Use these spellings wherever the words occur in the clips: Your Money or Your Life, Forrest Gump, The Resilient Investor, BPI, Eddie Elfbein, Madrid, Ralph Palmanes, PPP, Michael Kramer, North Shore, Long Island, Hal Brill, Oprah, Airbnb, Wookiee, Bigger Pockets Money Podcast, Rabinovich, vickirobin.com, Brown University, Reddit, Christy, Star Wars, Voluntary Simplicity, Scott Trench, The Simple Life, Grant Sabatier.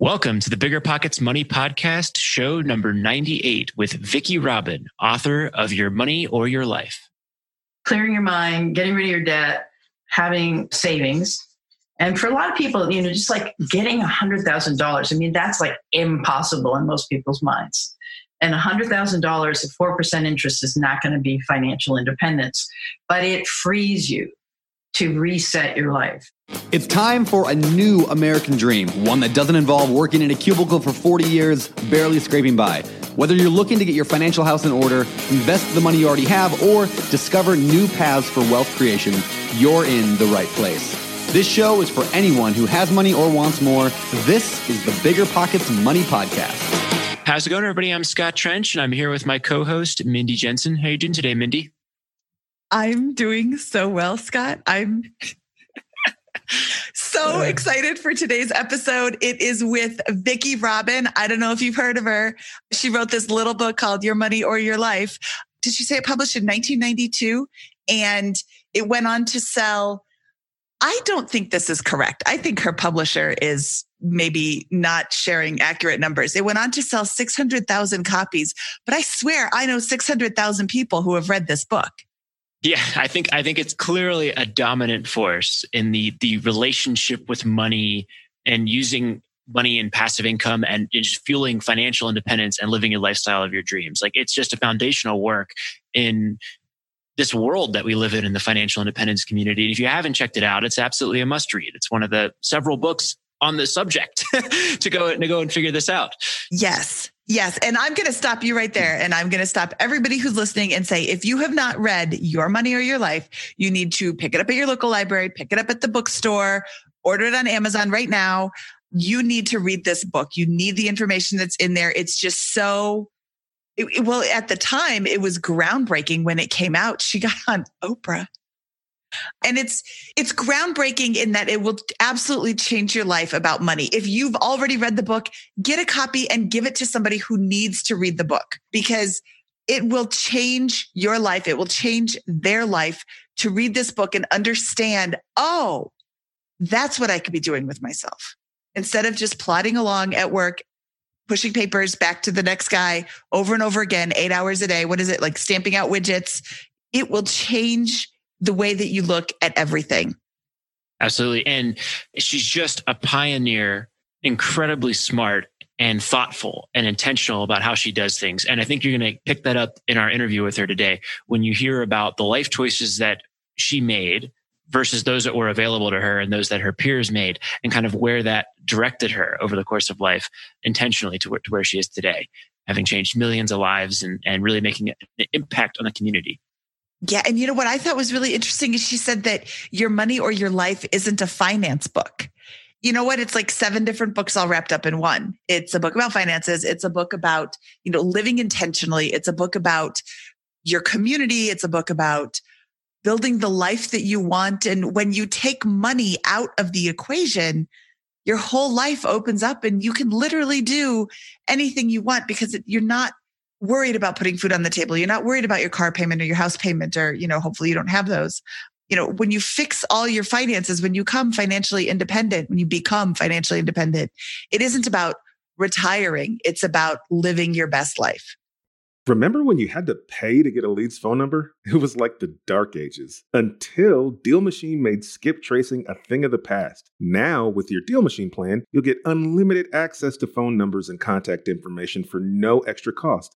Welcome to the Bigger Pockets Money Podcast, show number 98 with Vicki Robin, author of Your Money or Your Life. Clearing your mind, getting rid of your debt, having savings. And for a lot of people, you know, just like getting $100,000. I mean, that's like impossible in most people's minds. And $100,000 at 4% interest is not going to be financial independence, but it frees you to reset your life. It's time for a new American dream, one that doesn't involve working in a cubicle for 40 years, barely scraping by. Whether you're looking to get your financial house in order, invest the money you already have, or discover new paths for wealth creation, you're in the right place. This show is for anyone who has money or wants more. This is the Bigger Pockets Money Podcast. How's it going, everybody? I'm Scott Trench, and I'm here with my co-host, Mindy Jensen. How are you doing today, Mindy? I'm doing so well, Scott. I'm so excited for today's episode. It is with Vicki Robin. I don't know if you've heard of her. She wrote this little book called Your Money or Your Life. Did she say it published in 1992? And it went on to sell. I don't think this is correct. I think her publisher is maybe not sharing accurate numbers. It went on to sell 600,000 copies, but I swear I know 600,000 people who have read this book. Yeah, I think it's clearly a dominant force in the relationship with money and using money and passive income and just fueling financial independence and living a lifestyle of your dreams. Like, it's just a foundational work in this world that we live in the financial independence community. And if you haven't checked it out, it's absolutely a must read. It's one of the several books on the subject to go and figure this out. Yes. And I'm going to stop you right there. And I'm going to stop everybody who's listening and say, if you have not read Your Money or Your Life, you need to pick it up at your local library, pick it up at the bookstore, order it on Amazon right now. You need to read this book. You need the information that's in there. It's just so... Well, at the time, it was groundbreaking when it came out. She got on Oprah. And it's groundbreaking in that it will absolutely change your life about money. If you've already read the book, get a copy and give it to somebody who needs to read the book, because it will change your life. It will change their life to read this book and understand, oh, that's what I could be doing with myself. Instead of just plodding along at work, pushing papers back to the next guy over and over again, 8 hours a day. What is it? Like stamping out widgets. It will change the way that you look at everything. Absolutely. And she's just a pioneer, incredibly smart and thoughtful and intentional about how she does things. And I think you're going to pick that up in our interview with her today when you hear about the life choices that she made versus those that were available to her and those that her peers made, and kind of where that directed her over the course of life intentionally to where she is today, having changed millions of lives and really making an impact on the community. Yeah. And you know what I thought was really interesting is she said that Your Money or Your Life isn't a finance book. You know what? It's like 7 different books all wrapped up in one. It's a book about finances. It's a book about, you know, living intentionally. It's a book about your community. It's a book about building the life that you want. And when you take money out of the equation, your whole life opens up and you can literally do anything you want, because you're not worried about putting food on the table. You're not worried about your car payment or your house payment, or, you know, hopefully you don't have those. You know, when you fix all your finances, when you become financially independent, it isn't about retiring. It's about living your best life. Remember when you had to pay to get a lead's phone number? It was like the dark ages, until Deal Machine made skip tracing a thing of the past. Now, with your Deal Machine plan, you'll get unlimited access to phone numbers and contact information for no extra cost.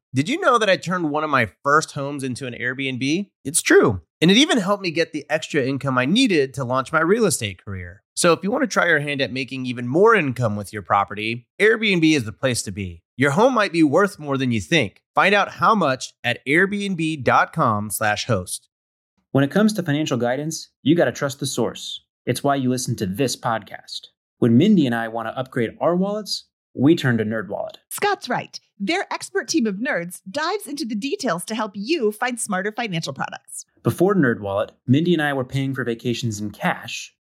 Did you know that I turned one of my first homes into an Airbnb? It's true. And it even helped me get the extra income I needed to launch my real estate career. So if you want to try your hand at making even more income with your property, Airbnb is the place to be. Your home might be worth more than you think. Find out how much at airbnb.com/host. When it comes to financial guidance, you got to trust the source. It's why you listen to this podcast. When Mindy and I want to upgrade our wallets, we turn to NerdWallet. Scott's right. Their expert team of nerds dives into the details to help you find smarter financial products. Before NerdWallet, Mindy and I were paying for vacations in cash,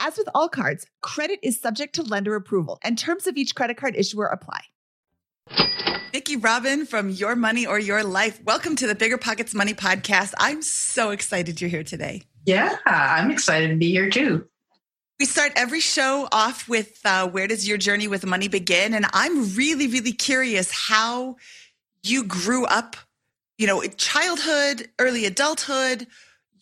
As with all cards, credit is subject to lender approval, and terms of each credit card issuer apply. Vicki Robin from Your Money or Your Life. Welcome to the Bigger Pockets Money Podcast. I'm so excited you're here today. Yeah, I'm excited to be here too. We start every show off with where does your journey with money begin? And I'm really, really curious how you grew up, you know, childhood, early adulthood,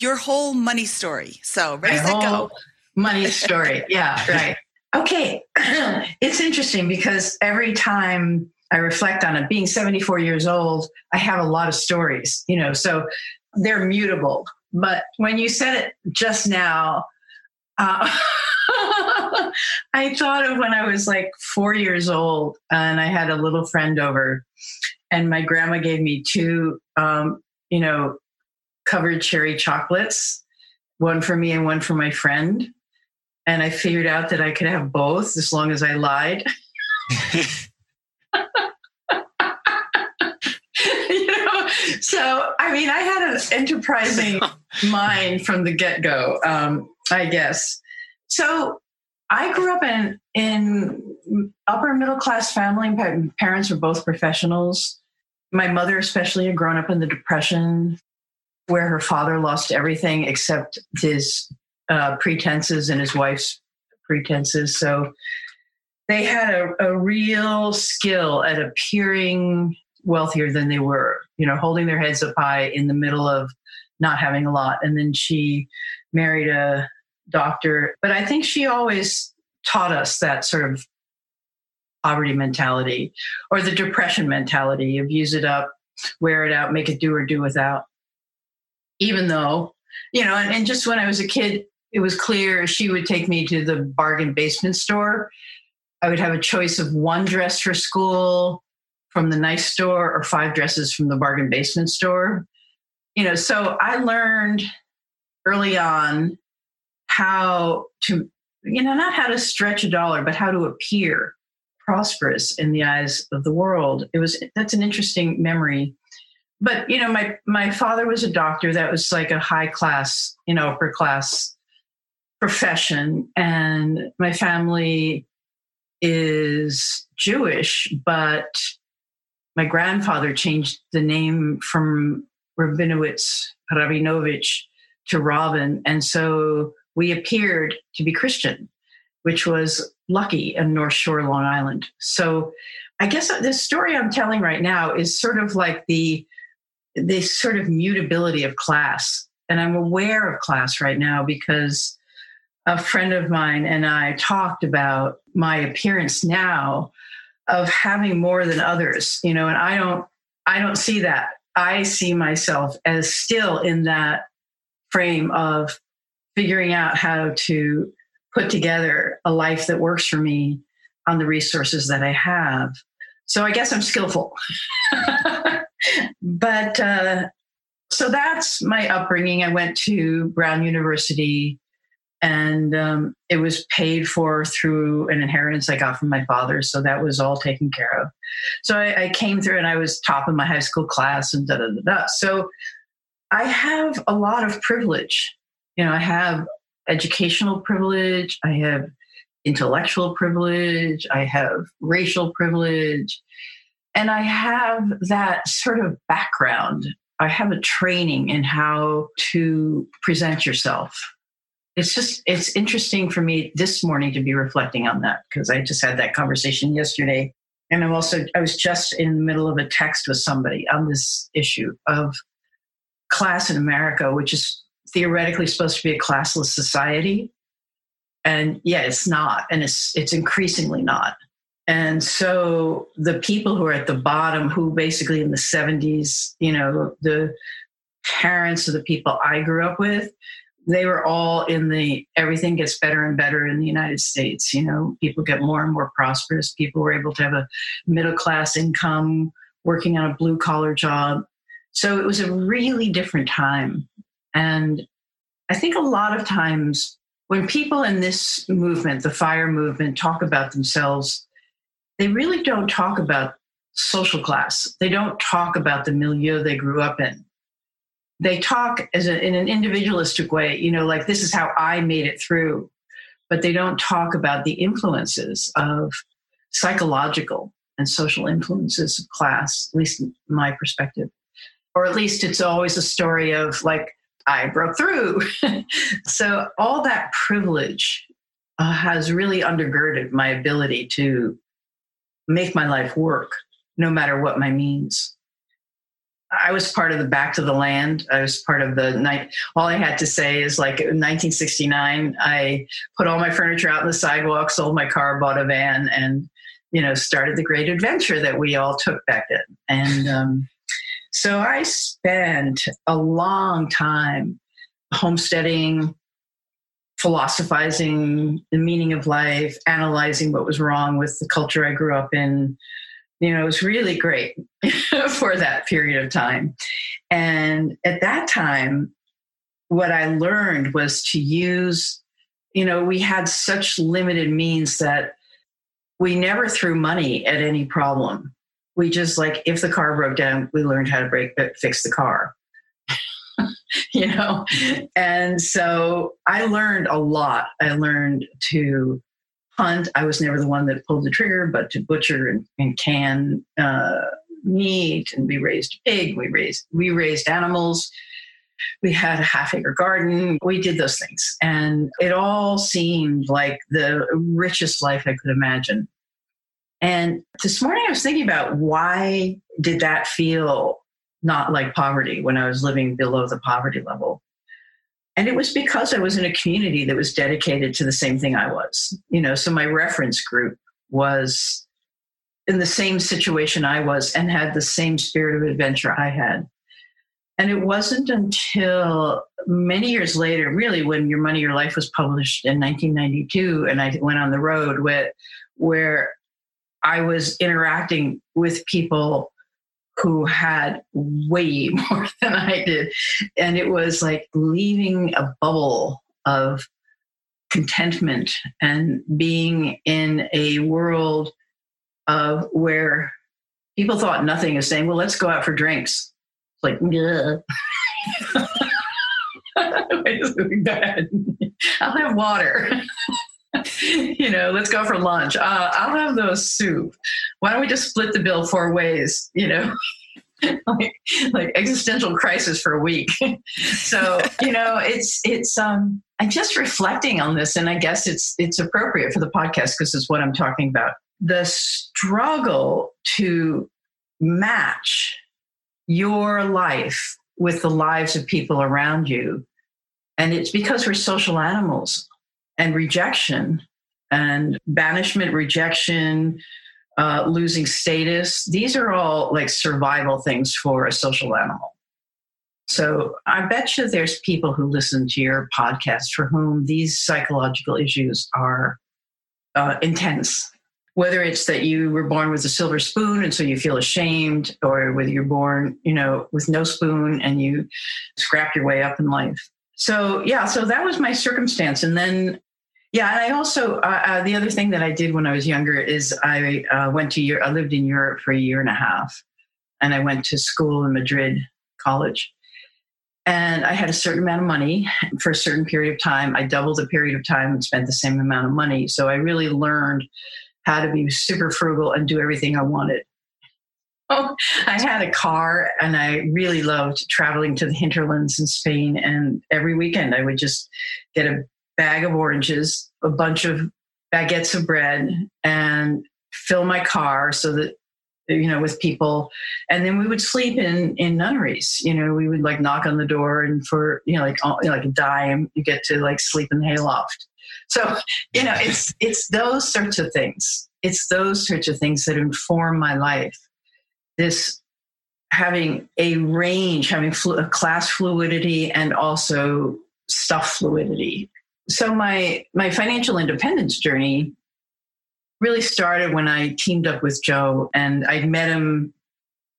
your whole money story. So ready, set, go. Money story. Yeah, right. Okay. It's interesting because every time I reflect on it, being 74 years old, I have a lot of stories, you know, so they're mutable. But when you said it just now, I thought of when I was like 4 years old and I had a little friend over and my grandma gave me two, you know, covered cherry chocolates, one for me and one for my friend. And I figured out that I could have both as long as I lied. So, I mean, I had an enterprising mind from the get-go, I guess. So I grew up in upper middle class family. My parents were both professionals. My mother especially had grown up in the Depression, where her father lost everything except his pretenses and his wife's pretenses. So they had a real skill at appearing wealthier than they were, you know, holding their heads up high in the middle of not having a lot. And then she married a doctor. But I think she always taught us that sort of poverty mentality or the Depression mentality of use it up, wear it out, make it do or do without. Even though, you know, and just when I was a kid, it was clear she would take me to the bargain basement store. I would have a choice of one dress for school from the nice store or five dresses from the bargain basement store. You know, so I learned early on how to, you know, not how to stretch a dollar, but how to appear prosperous in the eyes of the world. That's an interesting memory. But, you know, my father was a doctor. That was like a high class, you know, upper class profession. And my family is Jewish, but my grandfather changed the name from Rabinovich to Robin. And so we appeared to be Christian, which was lucky in North Shore, Long Island. So I guess this story I'm telling right now is sort of like the sort of mutability of class. And I'm aware of class right now because a friend of mine and I talked about my appearance now of having more than others, you know, and I don't see that. I see myself as still in that frame of figuring out how to put together a life that works for me on the resources that I have. So I guess I'm skillful. But so that's my upbringing. I went to Brown University and it was paid for through an inheritance I got from my father. So that was all taken care of. So I came through and I was top of my high school class and da-da-da-da. So I have a lot of privilege. You know, I have educational privilege. I have intellectual privilege. I have racial privilege. And I have that sort of background I have a training in how to present yourself. It's just, it's interesting for me this morning to be reflecting on that, because I just had that conversation yesterday. And I was just in the middle of a text with somebody on this issue of class in America, which is theoretically supposed to be a classless society. And yeah, it's not. And it's increasingly not. And so the people who are at the bottom, who basically in the 70s, you know, the parents of the people I grew up with, they were all in the everything gets better and better in the United States. You know, people get more and more prosperous. People were able to have a middle-class income, working on a blue-collar job. So it was a really different time. And I think a lot of times when people in this movement, the FIRE movement, talk about themselves, they really don't talk about social class. They don't talk about the milieu they grew up in. They talk in an individualistic way, you know, like this is how I made it through, but they don't talk about the influences of psychological and social influences of class, at least in my perspective. Or at least it's always a story of like, I broke through. So all that privilege has really undergirded my ability to make my life work, no matter what my means. I was part of the Back to the Land. I was part of the night. All I had to say is like in 1969, I put all my furniture out on the sidewalk, sold my car, bought a van, and, you know, started the great adventure that we all took back then. And so I spent a long time homesteading, philosophizing the meaning of life, analyzing what was wrong with the culture I grew up in. You know, it was really great for that period of time. And at that time, what I learned was to use, you know, we had such limited means that we never threw money at any problem. We just like, if the car broke down, we learned how to fix the car, you know? And so I learned a lot. I learned to hunt. I was never the one that pulled the trigger, but to butcher and can meat, and we raised a pig. We raised animals. We had a half-acre garden. We did those things, and it all seemed like the richest life I could imagine. And this morning, I was thinking about why did that feel not like poverty when I was living below the poverty level. And it was because I was in a community that was dedicated to the same thing I was, you know, so my reference group was in the same situation I was and had the same spirit of adventure I had. And it wasn't until many years later, really, when Your Money, Your Life was published in 1992 and I went on the road where I was interacting with people who had way more than I did. And it was like leaving a bubble of contentment and being in a world of where people thought nothing of saying, well, let's go out for drinks. It's like, yeah. I'll have water. You know, let's go for lunch. I'll have those soup. Why don't we just split the bill 4 ways? You know, like existential crisis for a week. So, you know, it's I'm just reflecting on this, and I guess it's appropriate for the podcast because it's what I'm talking about. The struggle to match your life with the lives of people around you. And it's because we're social animals. And rejection and banishment, rejection, losing status. These are all like survival things for a social animal. So I bet you there's people who listen to your podcast for whom these psychological issues are intense. Whether it's that you were born with a silver spoon and so you feel ashamed, or whether you're born, you know, with no spoon and you scrap your way up in life. So, yeah, so that was my circumstance. And then, yeah, and I also, the other thing that I did when I was younger is I lived in Europe for a year and a half. And I went to school in Madrid, college. And I had a certain amount of money for a certain period of time. I doubled the period of time and spent the same amount of money. So I really learned how to be super frugal and do everything I wanted. I had a car and I really loved traveling to the hinterlands in Spain. And every weekend I would just get a bag of oranges, a bunch of baguettes of bread, and fill my car so that, you know, with people. And then we would sleep in nunneries. You know, we would like knock on the door and for, you know, like a dime, you get to like sleep in the hayloft. So, you know, it's those sorts of things. It's those sorts of things that inform my life. This having a range, having class fluidity and also stuff fluidity. So my financial independence journey really started when I teamed up with Joe, and I'd met him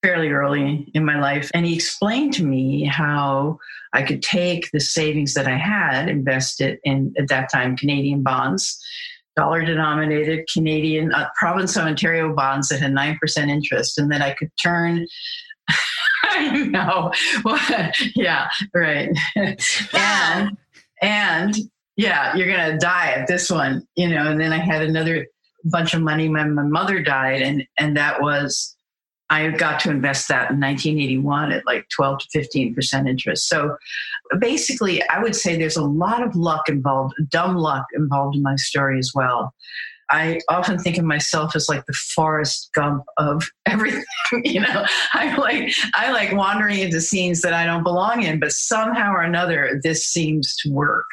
fairly early in my life. And he explained to me how I could take the savings that I had, invest it in, at that time, Canadian bonds, dollar-denominated Canadian province of Ontario bonds that had 9% interest, and that I could turn, I don't know, yeah, right. Wow. And yeah, you're going to die at this one, you know. And then I had another bunch of money when my mother died, and that was, I got to invest that in 1981 at like 12 to 15% interest. So basically, I would say there's a lot of luck involved, dumb luck involved in my story as well. I often think of myself as like the Forrest Gump of everything, you know. I like wandering into scenes that I don't belong in, but somehow or another, this seems to work.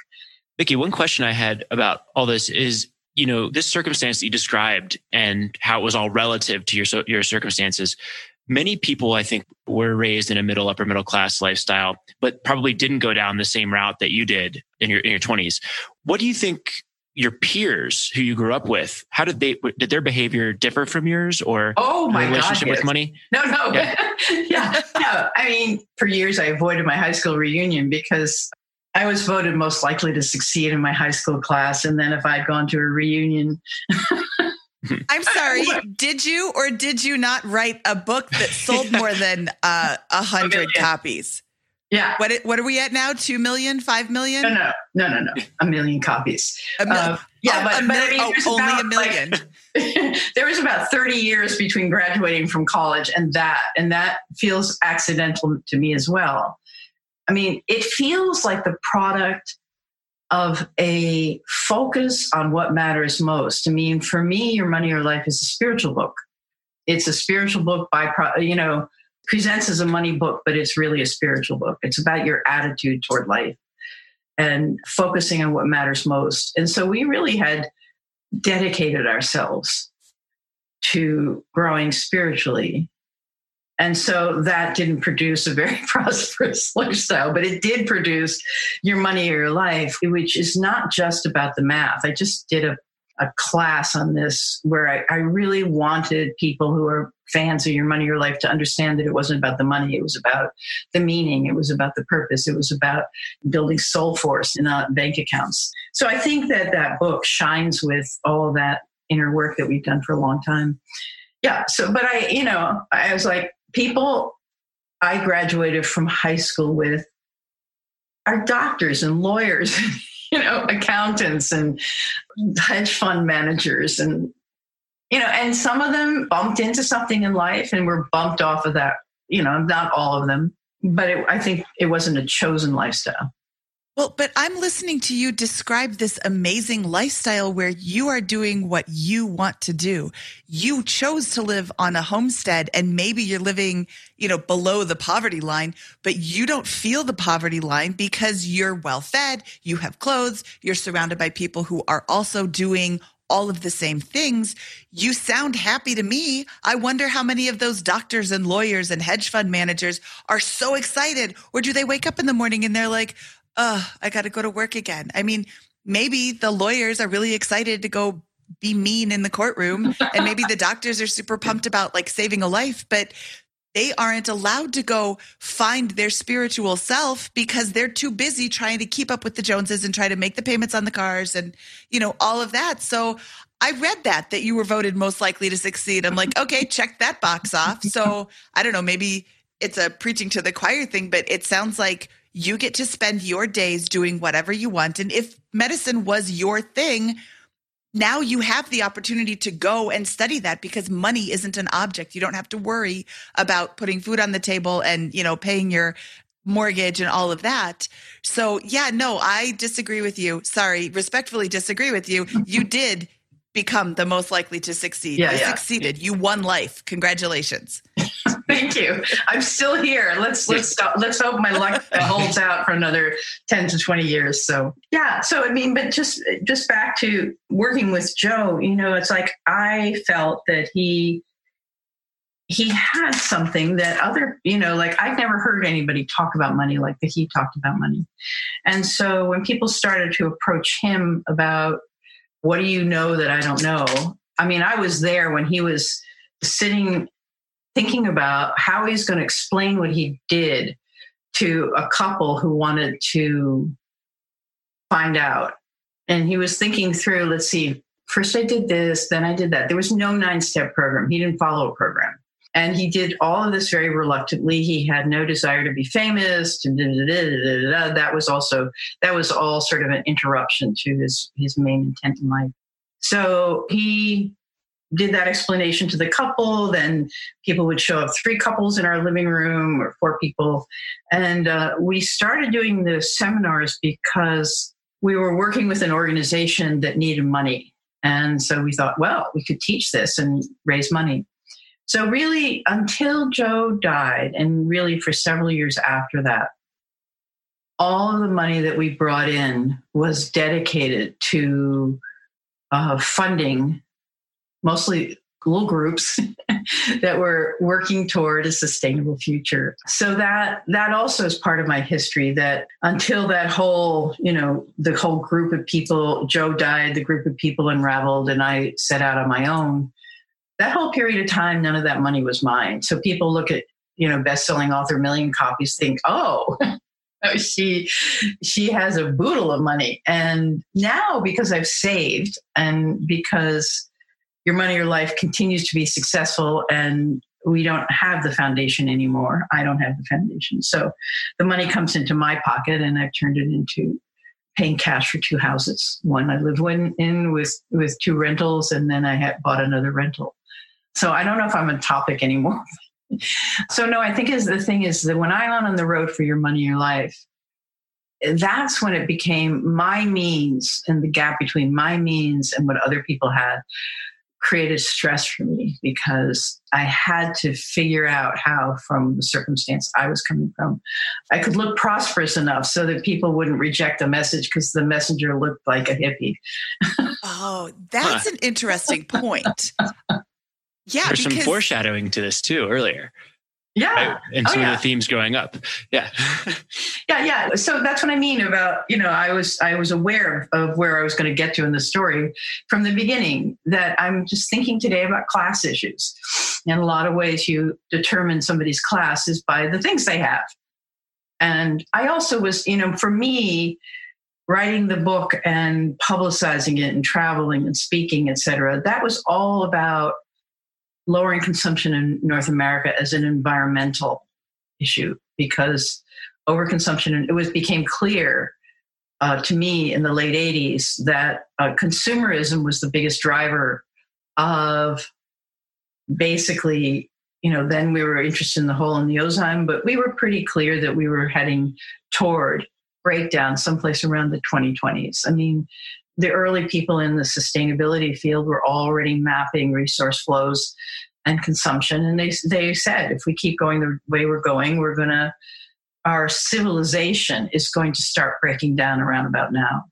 Vicki, one question I had about all this is, you know, this circumstance that you described and how it was all relative to your circumstances. Many people, I think, were raised in a middle, upper middle class lifestyle, but probably didn't go down the same route that you did in your 20s. What do you think your peers who you grew up with, how did their behavior differ from yours, or relationship with money? No. Yeah. Yeah. No, I mean, for years I avoided my high school reunion because I was voted most likely to succeed in my high school class. And then if I'd gone to a reunion... I'm sorry, did you or did you not write a book that sold more than 100 copies? Yeah. What are we at now? 2 million? 5 million? No. 1 million copies. Only 1 million. Like, there was about 30 years between graduating from college and that feels accidental to me as well. I mean, it feels like the product of a focus on what matters most. I mean, for me, Your Money or Life is a spiritual book. It's a spiritual book presents as a money book, but it's really a spiritual book. It's about your attitude toward life and focusing on what matters most. And so we really had dedicated ourselves to growing spiritually. And so that didn't produce a very prosperous lifestyle, but it did produce Your Money or Your Life, which is not just about the math. I just did a class on this where I really wanted people who are fans of Your Money or Your Life to understand that it wasn't about the money. It was about the meaning. It was about the purpose. It was about building soul force and not bank accounts. So I think that book shines with all that inner work that we've done for a long time. Yeah. So, but I was like, people I graduated from high school with are doctors and lawyers, you know, accountants and hedge fund managers. And, you know, and some of them bumped into something in life and were bumped off of that, you know, not all of them, but I think it wasn't a chosen lifestyle. Well, but I'm listening to you describe this amazing lifestyle where you are doing what you want to do. You chose to live on a homestead, and maybe you're living, you know, below the poverty line, but you don't feel the poverty line because you're well fed, you have clothes, you're surrounded by people who are also doing all of the same things. You sound happy to me. I wonder how many of those doctors and lawyers and hedge fund managers are so excited, or do they wake up in the morning and they're like, oh, I got to go to work again. I mean, maybe the lawyers are really excited to go be mean in the courtroom, and maybe the doctors are super pumped about like saving a life, but they aren't allowed to go find their spiritual self because they're too busy trying to keep up with the Joneses and try to make the payments on the cars and, you know, all of that. So I read that you were voted most likely to succeed. I'm like, okay, check that box off. So I don't know, maybe it's a preaching to the choir thing, but it sounds like you get to spend your days doing whatever you want. And if medicine was your thing, now you have the opportunity to go and study that because money isn't an object. You don't have to worry about putting food on the table and, you know, paying your mortgage and all of that. So yeah, no, I disagree with you. Sorry, respectfully disagree with you. You did become the most likely to succeed. You succeeded. You won life. Congratulations. Thank you. I'm still here. Let's hope my luck holds out for another 10 to 20 years. So yeah. So I mean, but just back to working with Joe, you know, it's like I felt that he had something that other, you know, like I've never heard anybody talk about money like that he talked about money. And so when people started to approach him about what do you know that I don't know? I mean, I was there when he was sitting thinking about how he's going to explain what he did to a couple who wanted to find out. And he was thinking through, let's see, first I did this, then I did that. There was no 9-step program. He didn't follow a program. And he did all of this very reluctantly. He had no desire to be famous. That was all sort of an interruption to his main intent in life. So he did that explanation to the couple. Then people would show up, 3 couples in our living room or 4 people. And we started doing the seminars because we were working with an organization that needed money. And so we thought, well, we could teach this and raise money. So really, until Joe died, and really for several years after that, all of the money that we brought in was dedicated to funding mostly little groups that were working toward a sustainable future. So that also is part of my history, that until that whole, you know, the whole group of people, Joe died, the group of people unraveled, and I set out on my own. That whole period of time, none of that money was mine. So people look at, you know, best-selling author, million copies, think, oh, she has a boodle of money. And now because I've saved and because Your Money, Your Life continues to be successful and we don't have the foundation anymore. I don't have the foundation. So the money comes into my pocket and I've turned it into paying cash for 2 houses. One I lived in with 2 rentals, and then I had bought another rental. So I don't know if I'm on topic anymore. So no, I think the thing is that when I'm on the road for Your Money, Your Life, that's when it became my means, and the gap between my means and what other people had created stress for me because I had to figure out how, from the circumstance I was coming from, I could look prosperous enough so that people wouldn't reject the message because the messenger looked like a hippie. Oh, that's an interesting point. Yeah, there's some foreshadowing to this too earlier. Yeah. Right? And some of the themes growing up. Yeah. Yeah. So that's what I mean about, you know, I was aware of where I was going to get to in the story from the beginning, that I'm just thinking today about class issues. In a lot of ways, you determine somebody's class is by the things they have. And I also was, you know, for me, writing the book and publicizing it and traveling and speaking, et cetera, that was all about lowering consumption in North America as an environmental issue, because overconsumption, it became clear to me in the late 80s that consumerism was the biggest driver of basically, you know, then we were interested in the hole in the ozone, but we were pretty clear that we were heading toward breakdown someplace around the 2020s. I mean, the early people in the sustainability field were already mapping resource flows and consumption. And they said, if we keep going the way we're going, our civilization is going to start breaking down around about now.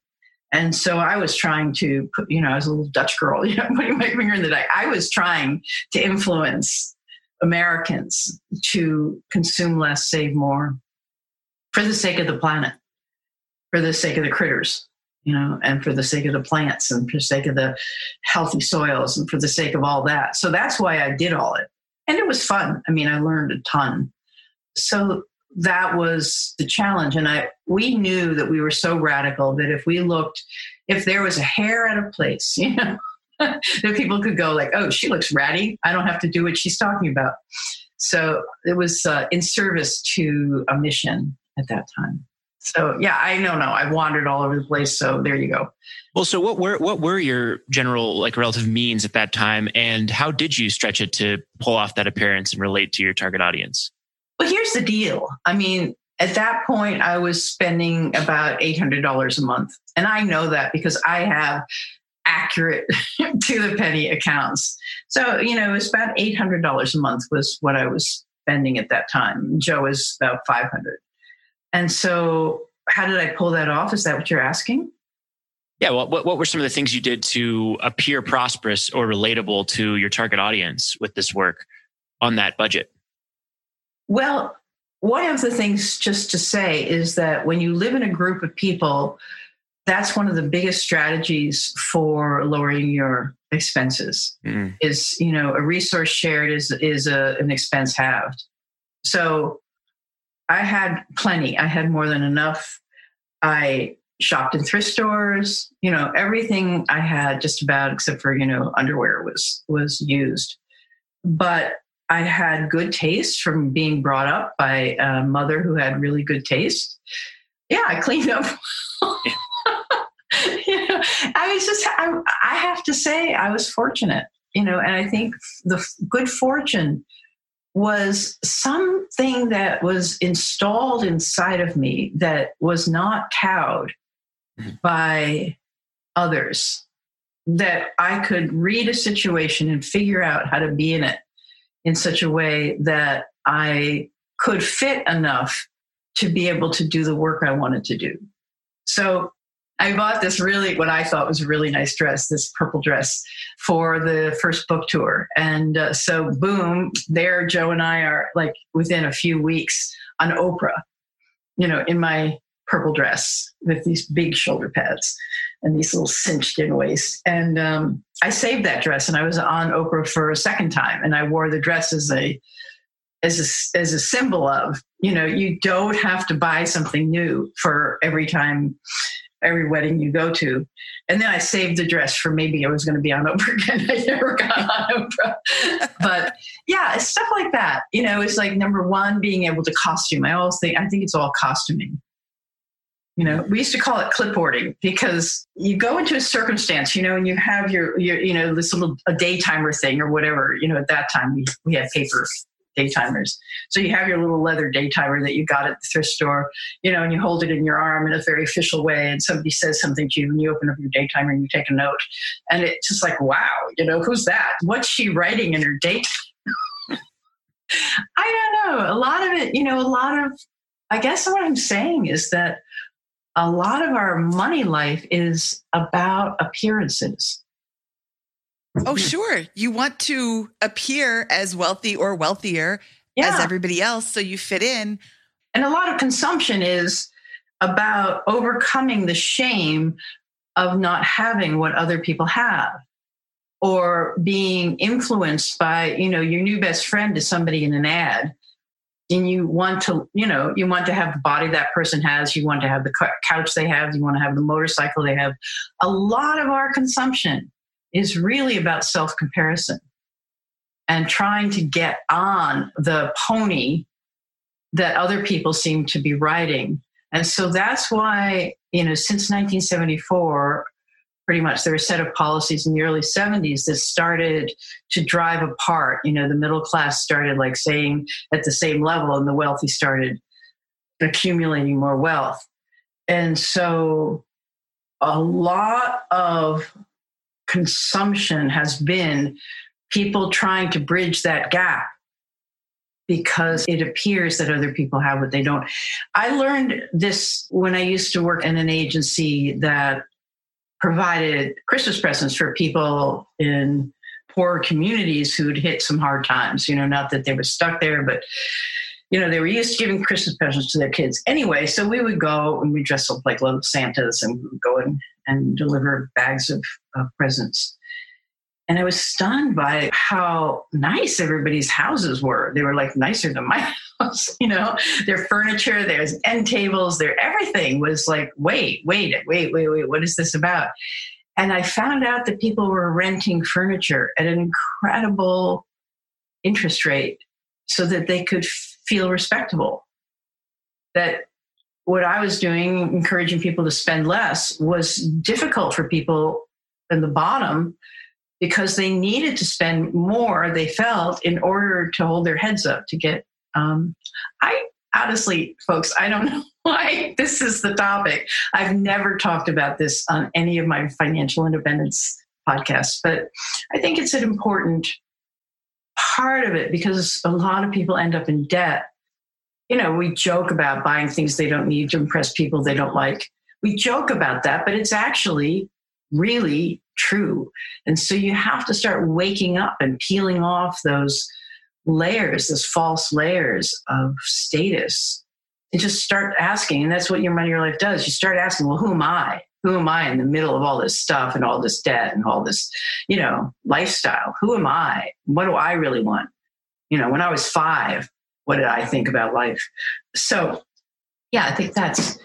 And so I was trying to put, you know, I was a little Dutch girl, you know, putting my finger in the dike. I was trying to influence Americans to consume less, save more for the sake of the planet, for the sake of the critters. You know, and for the sake of the plants and for the sake of the healthy soils and for the sake of all that. So that's why I did all it. And it was fun. I mean, I learned a ton. So that was the challenge. And we knew that we were so radical that if there was a hair out of place, you know, that people could go like, oh, she looks ratty. I don't have to do what she's talking about. So it was in service to a mission at that time. So yeah, I wandered all over the place. So there you go. Well, so what were your general relative means at that time, and how did you stretch it to pull off that appearance and relate to your target audience? Well, here's the deal. I mean, at that point, I was spending about $800 a month, and I know that because I have accurate to the penny accounts. So it was about $800 a month was what I was spending at that time. Joe is about $500. And so how did I pull that off? Is that what you're asking? Yeah. Well, what were some of the things you did to appear prosperous or relatable to your target audience with this work on that budget? Well, one of the things just to say is that when you live in a group of people, that's one of the biggest strategies for lowering your expenses is, a resource shared is an expense halved. So I had plenty. I had more than enough. I shopped in thrift stores. Everything I had, just about, except for underwear, was used. But I had good taste from being brought up by a mother who had really good taste. Yeah, I cleaned up. I have to say I was fortunate. And I think the good fortune was something that was installed inside of me that was not cowed by others, that I could read a situation and figure out how to be in it in such a way that I could fit enough to be able to do the work I wanted to do. So I bought this what I thought was a really nice dress, this purple dress, for the first book tour. And so boom, there Joe and I are within a few weeks on Oprah, in my purple dress with these big shoulder pads and these little cinched in waist. And I saved that dress and I was on Oprah for a second time. And I wore the dress as a symbol of, you don't have to buy something new for every wedding you go to. And then I saved the dress for maybe I was going to be on Oprah again. I never got on Oprah. But yeah, it's stuff like that. It's number one, being able to costume. I think it's all costuming. We used to call it clipboarding because you go into a circumstance, and you have your this little daytimer thing or whatever. At that time we had paper daytimers. So you have your little leather daytimer that you got at the thrift store, and you hold it in your arm in a very official way. And somebody says something to you and you open up your daytimer and you take a note. And it's just wow, who's that? What's she writing in her daytimer? I don't know. I guess what I'm saying is that a lot of our money life is about appearances. Oh, sure. You want to appear as wealthy or wealthier as everybody else, so you fit in. And a lot of consumption is about overcoming the shame of not having what other people have, or being influenced by, your new best friend is somebody in an ad. And you want to, you want to have the body that person has. You want to have the couch they have. You want to have the motorcycle they have. A lot of our consumption is really about self-comparison and trying to get on the pony that other people seem to be riding. And so that's why, since 1974, pretty much there were a set of policies in the early 70s that started to drive apart. The middle class started staying at the same level and the wealthy started accumulating more wealth. And so a lot of consumption has been people trying to bridge that gap because it appears that other people have what they don't. I learned this when I used to work in an agency that provided Christmas presents for people in poor communities who'd hit some hard times, not that they were stuck there, but they were used to giving Christmas presents to their kids anyway. So we would go and we dress up like little Santas and we would go and deliver bags of presents. And I was stunned by how nice everybody's houses were. They were nicer than my house, their furniture, their end tables, their everything was wait, what is this about? And I found out that people were renting furniture at an incredible interest rate so that they could feel respectable. That what I was doing, encouraging people to spend less, was difficult for people in the bottom because they needed to spend more, they felt, in order to hold their heads up to get... I honestly, folks, I don't know why this is the topic. I've never talked about this on any of my financial independence podcasts, but I think it's an important part of it because a lot of people end up in debt. You know, we joke about buying things they don't need to impress people they don't like. We joke about that, but it's actually really true. And so you have to start waking up and peeling off those layers, those false layers of status, and just start asking. And that's what Your Money, Your Life does. You start asking, well, who am I? Who am I in the middle of all this stuff and all this debt and all this, you know, lifestyle? Who am I? What do I really want? You know, when I was 5, what did I think about life? So, yeah, I think that's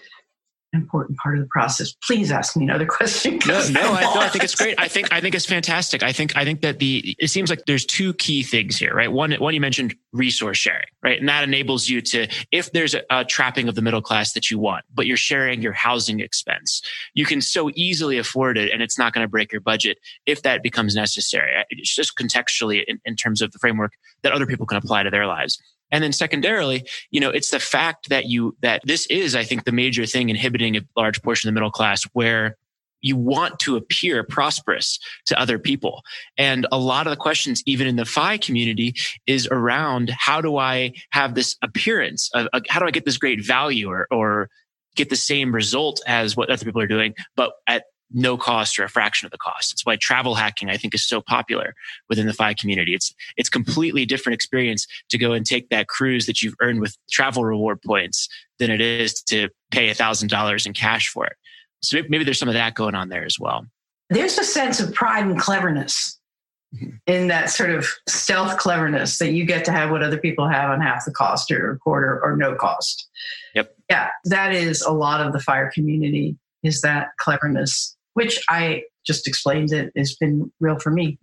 important part of the process. Please ask me another question. No, I think it's great. I think it's fantastic. I think that it seems like there's two key things here, right? One you mentioned, resource sharing, right? And that enables you to, if there's a trapping of the middle class that you want, but you're sharing your housing expense, you can so easily afford it and it's not going to break your budget if that becomes necessary. It's just contextually in terms of the framework that other people can apply to their lives. And then secondarily, you know, it's the fact that this is, I think, the major thing inhibiting a large portion of the middle class, where you want to appear prosperous to other people. And a lot of the questions, even in the FI community, is around how do I have this appearance of, how do I get this great value or get the same result as what other people are doing, but at no cost or a fraction of the cost. That's why travel hacking, I think, is so popular within the FI community. It's completely different experience to go and take that cruise that you've earned with travel reward points than it is to pay $1,000 in cash for it. So maybe there's some of that going on there as well. There's a sense of pride and cleverness in that sort of stealth cleverness that you get to have what other people have on half the cost or a quarter or no cost. Yep. Yeah, that is a lot of the FI community, is that cleverness, which I just explained it has been real for me.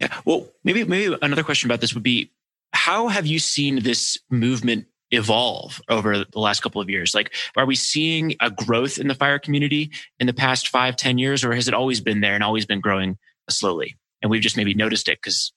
Yeah. Well, maybe another question about this would be, how have you seen this movement evolve over the last couple of years? Like, are we seeing a growth in the FIRE community in the past 5-10 years, or has it always been there and always been growing slowly? And we've just maybe noticed it because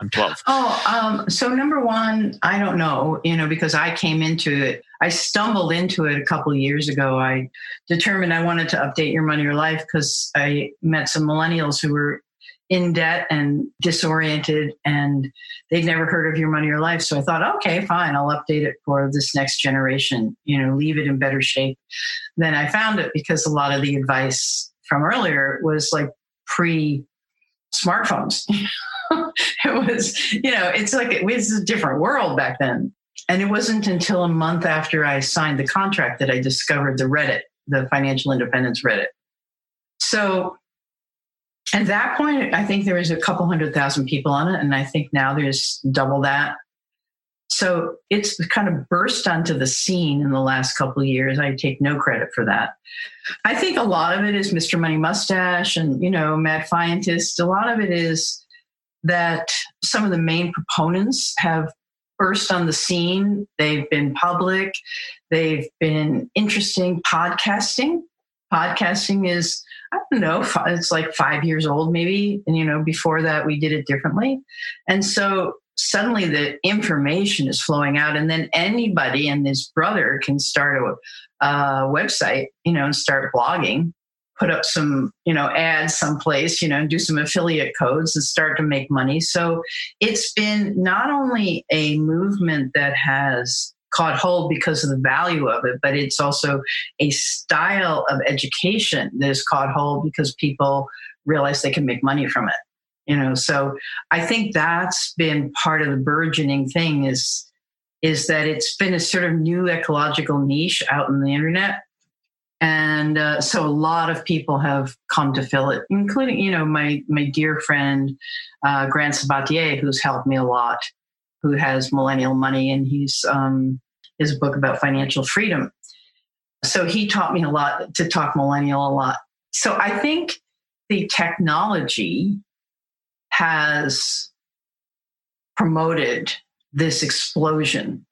I'm 12. So number one, I don't know, you know, because I came into it. I stumbled into it a couple of years ago. I determined I wanted to update Your Money, Your Life because I met some millennials who were in debt and disoriented and they'd never heard of Your Money, Your Life. So I thought, okay, fine, I'll update it for this next generation, you know, leave it in better shape. Then I found it because a lot of the advice from earlier was like pre-smartphones. It was, you know, it's like it was a different world back then. And it wasn't until a month after I signed the contract that I discovered the Reddit, the financial independence Reddit. So at that point, I think there was a couple 100,000 people on it. And I think now there's double that. So it's kind of burst onto the scene in the last couple of years. I take no credit for that. I think a lot of it is Mr. Money Mustache and, you know, mad scientist. A lot of it is that some of the main proponents have burst on the scene. They've been public. They've been interesting. Podcasting is, I don't know, it's like 5 years old maybe. And, you know, before that we did it differently. And so suddenly the information is flowing out, and then anybody and his brother can start a website, you know, and start blogging, put up some, you know, ads someplace, you know, and do some affiliate codes and start to make money. So it's been not only a movement that has caught hold because of the value of it, but it's also a style of education that has caught hold because people realize they can make money from it. You know, so I think that's been part of the burgeoning thing is that it's been a sort of new ecological niche out in the internet. And so a lot of people have come to fill it, including, you know, my dear friend, Grant Sabatier, who's helped me a lot, who has millennial money, and he's his book about financial freedom. So he taught me a lot to talk millennial a lot. So I think the technology has promoted this explosion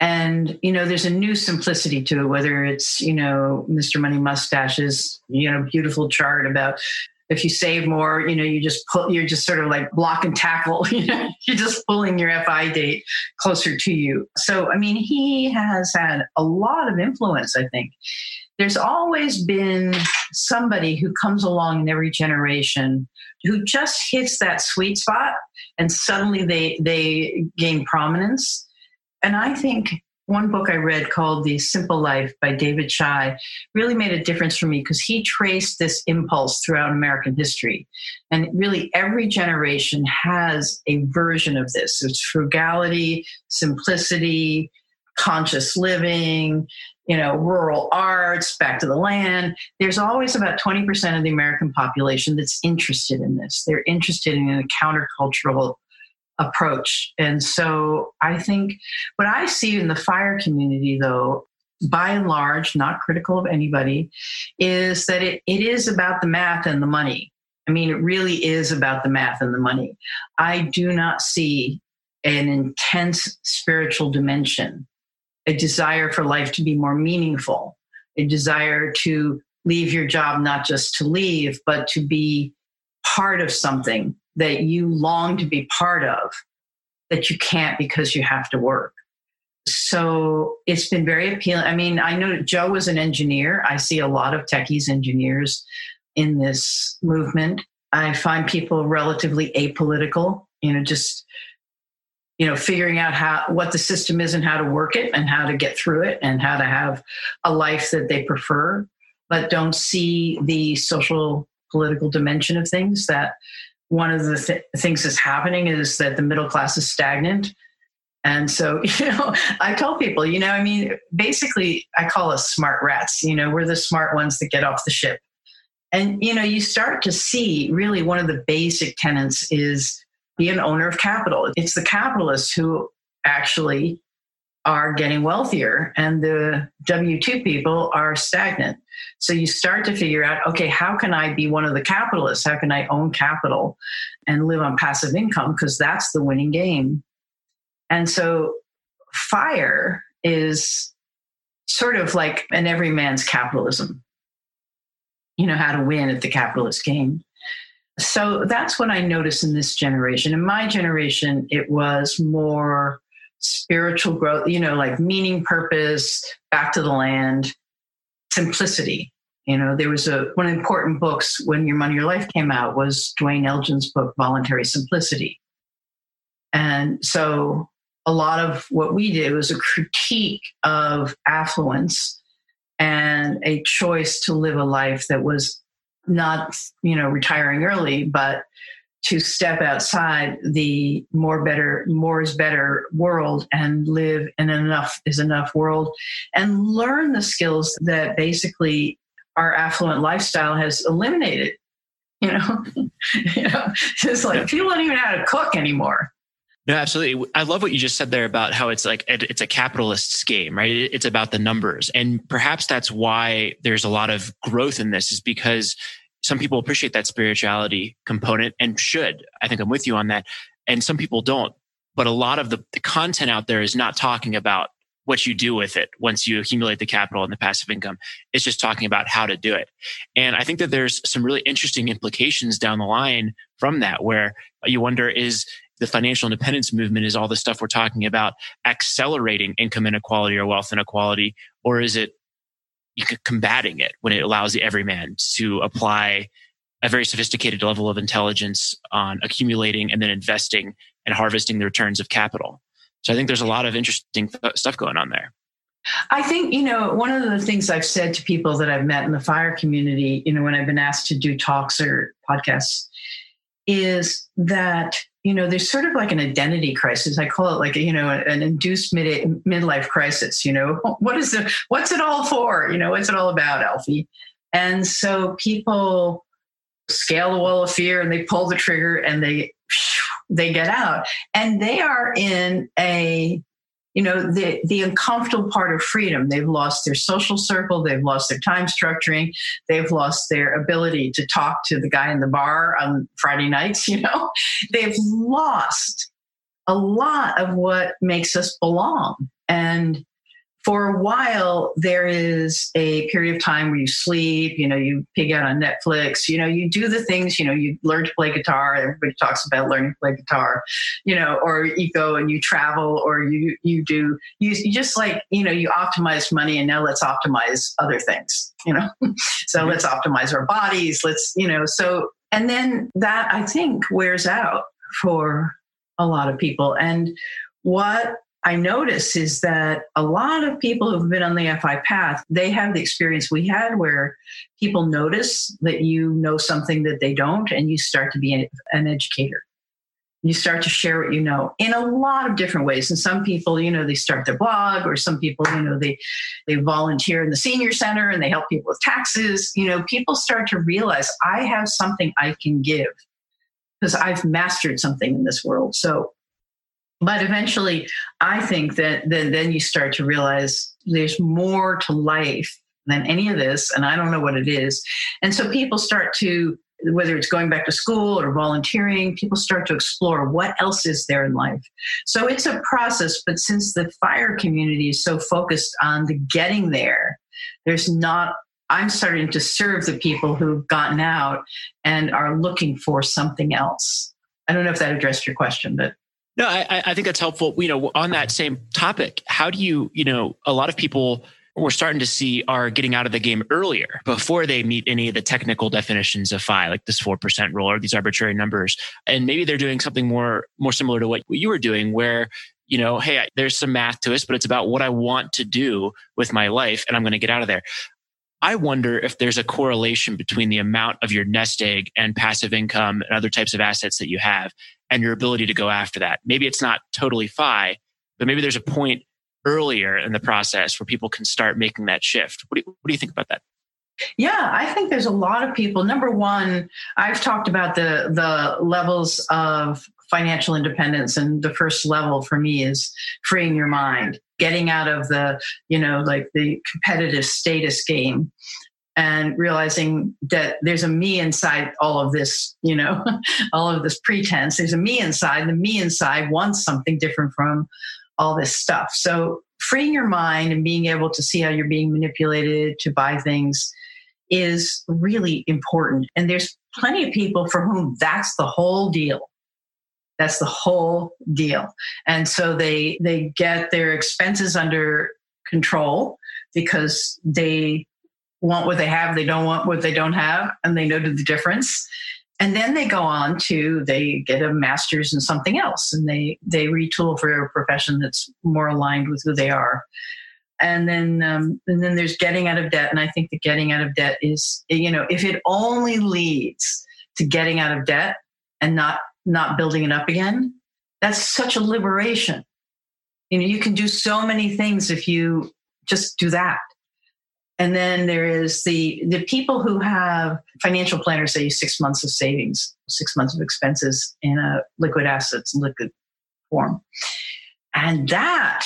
And, you know, there's a new simplicity to it, whether it's, you know, Mr. Money Mustache's, you know, beautiful chart about if you save more, you know, you just put, you're just sort of like block and tackle, you know, you're just pulling your FI date closer to you. So, I mean, he has had a lot of influence, I think. There's always been somebody who comes along in every generation who just hits that sweet spot and suddenly they gain prominence. And I think one book I read called The Simple Life by David Shai really made a difference for me because he traced this impulse throughout American history. And really every generation has a version of this. It's frugality, simplicity, conscious living, you know, rural arts, back to the land. There's always about 20% of the American population that's interested in this. They're interested in a countercultural approach. And so I think what I see in the FIRE community, though, by and large, not critical of anybody, is that it is about the math and the money. I mean, it really is about the math and the money. I do not see an intense spiritual dimension, a desire for life to be more meaningful, a desire to leave your job, not just to leave, but to be part of something that you long to be part of, that you can't because you have to work. So it's been very appealing. I mean, I know that Joe was an engineer. I see a lot of techies, engineers in this movement. I find people relatively apolitical, you know, just, you know, figuring out how, what the system is and how to work it and how to get through it and how to have a life that they prefer, but don't see the social political dimension of things. That one of the things that's happening is that the middle class is stagnant. And so, you know, I tell people, you know, I mean, basically I call us smart rats, you know, we're the smart ones that get off the ship. And, you know, you start to see really one of the basic tenets is be an owner of capital. It's the capitalists who actually are getting wealthier and the W-2 people are stagnant. So you start to figure out, okay, how can I be one of the capitalists? How can I own capital and live on passive income? Because that's the winning game. And so FIRE is sort of like an everyman's capitalism, you know, how to win at the capitalist game. So that's what I notice in this generation. In my generation, it was more spiritual growth, you know, like meaning, purpose, back to the land, simplicity. You know, there was one of the important books when Your Money or Your Life came out was Dwayne Elgin's book, Voluntary Simplicity. And so a lot of what we did was a critique of affluence and a choice to live a life that was not, you know, retiring early, but to step outside the more is better world and live in an enough is enough world and learn the skills that basically our affluent lifestyle has eliminated. You know, it's like people don't even know how to cook anymore. No, absolutely. I love what you just said there about how it's like, it's a capitalist game, right? It's about the numbers. And perhaps that's why there's a lot of growth in this, is because some people appreciate that spirituality component and should. I think I'm with you on that. And some people don't. But a lot of the content out there is not talking about what you do with it once you accumulate the capital and the passive income. It's just talking about how to do it. And I think that there's some really interesting implications down the line from that, where you wonder, is the financial independence movement, is all the stuff we're talking about accelerating income inequality or wealth inequality, or is it combating it when it allows the everyman to apply a very sophisticated level of intelligence on accumulating and then investing and harvesting the returns of capital? So I think there's a lot of interesting stuff going on there. I think, you know, one of the things I've said to people that I've met in the FIRE community, you know, when I've been asked to do talks or podcasts, is that, you know, there's sort of like an identity crisis. I call it like, you know, an induced midlife crisis. You know, what's it all for? You know, what's it all about, Alfie? And so people scale the wall of fear and they pull the trigger and they get out, and they are in a, you know, the uncomfortable part of freedom. They've lost their social circle. They've lost their time structuring. They've lost their ability to talk to the guy in the bar on Friday nights. You know, they've lost a lot of what makes us belong. And for a while, there is a period of time where you sleep, you pig out on Netflix, you do the things, you learn to play guitar. Everybody talks about learning to play guitar, or you go and you travel, or you optimize money, and now let's optimize other things, so let's optimize our bodies. And then that, I think, wears out for a lot of people. And what I notice is that a lot of people who've been on the FI path, they have the experience we had where people notice that you know something that they don't, and you start to be an educator. You start to share what you know in a lot of different ways. And some people, they start their blog, or some people, they volunteer in the senior center and they help people with taxes. People start to realize, I have something I can give because I've mastered something in this world. But eventually, I think that then you start to realize there's more to life than any of this, and I don't know what it is. And so people start to, whether it's going back to school or volunteering, people start to explore what else is there in life. So it's a process, but since the FIRE community is so focused on the getting there, I'm starting to serve the people who've gotten out and are looking for something else. I don't know if that addressed your question, but. No, I think that's helpful. On that same topic, how do you, a lot of people we're starting to see are getting out of the game earlier before they meet any of the technical definitions of FI, like this 4% rule or these arbitrary numbers. And maybe they're doing something more similar to what you were doing where, hey, there's some math to this, but it's about what I want to do with my life and I'm going to get out of there. I wonder if there's a correlation between the amount of your nest egg and passive income and other types of assets that you have and your ability to go after that. Maybe it's not totally FI, but maybe there's a point earlier in the process where people can start making that shift. What do you think about that? Yeah, I think there's a lot of people. Number one, I've talked about the levels of financial independence. And the first level for me is freeing your mind, getting out of the, the competitive status game and realizing that there's a me inside all of this, all of this pretense. There's a me inside. The me inside wants something different from all this stuff. So freeing your mind and being able to see how you're being manipulated to buy things is really important. And there's plenty of people for whom that's the whole deal. That's the whole deal. And so they get their expenses under control because they want what they have. They don't want what they don't have. And they know the difference. And then they go on to, they get a master's in something else. And they retool for a profession that's more aligned with who they are. And then there's getting out of debt. And I think that getting out of debt is, if it only leads to getting out of debt and not building it up again, that's such a liberation. You can do so many things if you just do that. And then there is the people who have financial planners, they use 6 months of savings, 6 months of expenses in a liquid assets, liquid form. And that,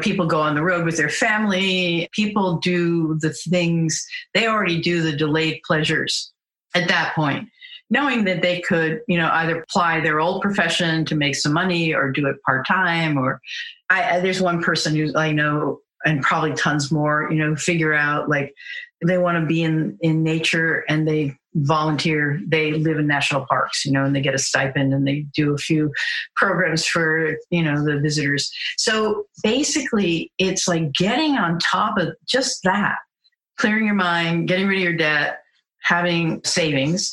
people go on the road with their family, people do the things, they already do the delayed pleasures at that point, knowing that they could, either apply their old profession to make some money or do it part-time. Or there's one person who I know, and probably tons more, figure out like they want to be in nature and they volunteer. They live in national parks, and they get a stipend and they do a few programs for, the visitors. So basically it's like getting on top of just that, clearing your mind, getting rid of your debt, having savings.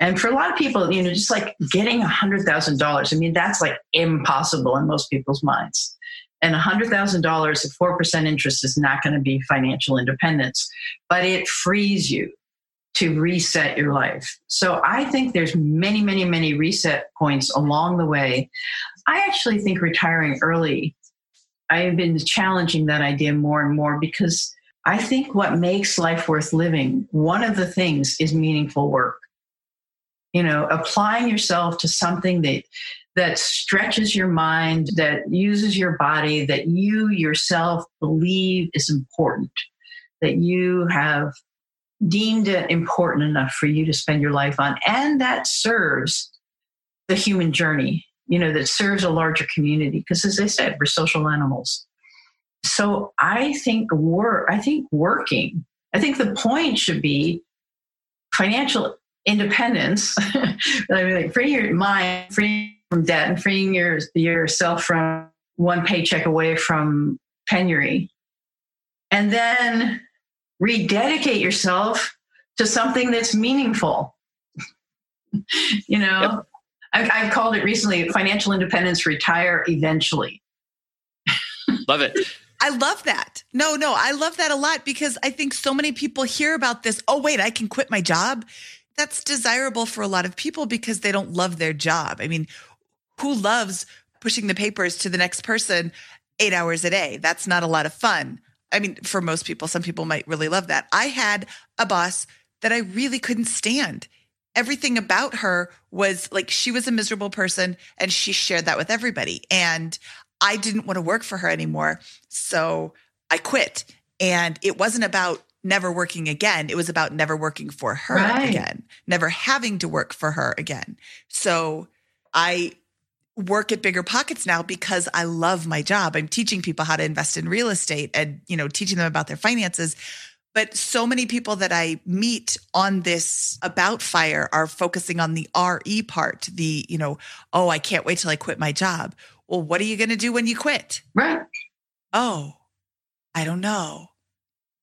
And for a lot of people, just like getting $100,000, that's like impossible in most people's minds. And $100,000 at 4% interest is not going to be financial independence, but it frees you to reset your life. So I think there's many, many, many reset points along the way. I actually think retiring early, I've been challenging that idea more and more because I think what makes life worth living, one of the things is meaningful work. Applying yourself to something that stretches your mind, that uses your body, that you yourself believe is important, that you have deemed it important enough for you to spend your life on. And that serves the human journey, that serves a larger community. Because as I said, we're social animals. So I think the point should be financial independence, like freeing your mind, freeing from debt, and freeing yourself from one paycheck away from penury. And then rededicate yourself to something that's meaningful. You know, yep. I've called it recently financial independence, retire eventually. Love it. I love that. No, I love that a lot because I think so many people hear about this. Oh, wait, I can quit my job. That's desirable for a lot of people because they don't love their job. I mean, who loves pushing the papers to the next person 8 hours a day? That's not a lot of fun. I mean, for most people, some people might really love that. I had a boss that I really couldn't stand. Everything about her was like, she was a miserable person and she shared that with everybody. And I didn't want to work for her anymore. So I quit. And it wasn't about never working again. It was about never working for her again, never having to work for her again. So I work at Bigger Pockets now because I love my job. I'm teaching people how to invest in real estate and, you know, teaching them about their finances. But so many people that I meet on this about fire are focusing on the RE part, the, you know, oh, I can't wait till I quit my job. Well, what are you going to do when you quit? Right. Oh, I don't know.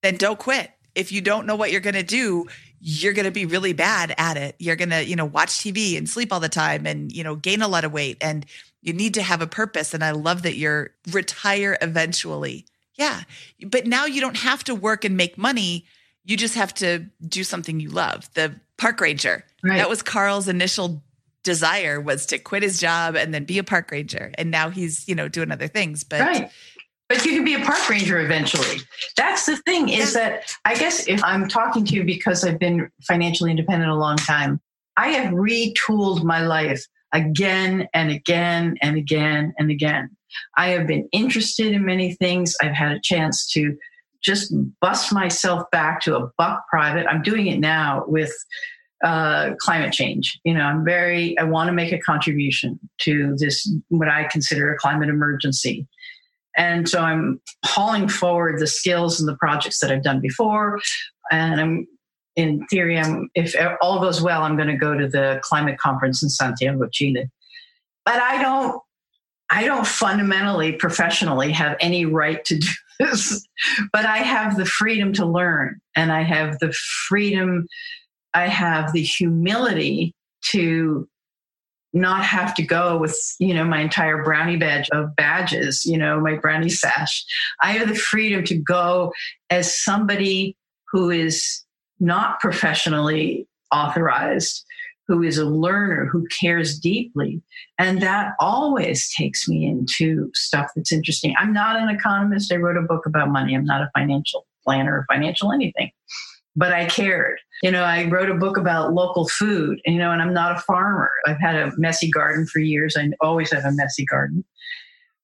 Then don't quit. If you don't know what you're going to do, you're going to be really bad at it. You're going to, you know, watch TV and sleep all the time and, you know, gain a lot of weight, and you need to have a purpose. And I love that you're retire eventually. Yeah. But now you don't have to work and make money. You just have to do something you love. The park ranger. Right. That was Carl's initial desire, was to quit his job and then be a park ranger. And now he's, you know, doing other things, but right. But you can be a park ranger eventually. That's the thing, is that I guess if I'm talking to you because I've been financially independent a long time, I have retooled my life again and again and again and again. I have been interested in many things. I've had a chance to just bust myself back to a buck private. I'm doing it now with climate change. You know, I want to make a contribution to this, what I consider a climate emergency. And so I'm hauling forward the skills and the projects that I've done before. And if all goes well, I'm going to go to the climate conference in Santiago, Chile. But I don't fundamentally, professionally have any right to do this, but I have the freedom to learn, and I have the freedom, I have the humility to not have to go with, you know, my entire brownie badge of badges, you know, my brownie sash. I have the freedom to go as somebody who is not professionally authorized, who is a learner, who cares deeply. And that always takes me into stuff that's interesting. I'm not an economist. I wrote a book about money. I'm not a financial planner or financial anything, but I cared. You know, I wrote a book about local food, you know, and I'm not a farmer. I've had a messy garden for years. I always have a messy garden.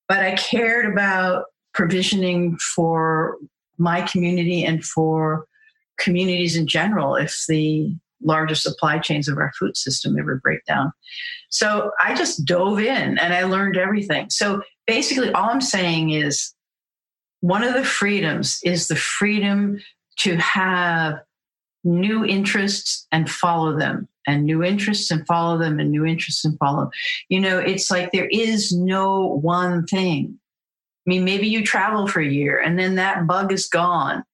But I cared about provisioning for my community and for communities in general if the larger supply chains of our food system ever break down. So I just dove in and I learned everything. So basically all I'm saying is one of the freedoms is the freedom to have new interests and follow them, and new interests and follow them, and new interests and follow. You know, it's like there is no one thing. I mean, maybe you travel for a year and then that bug is gone.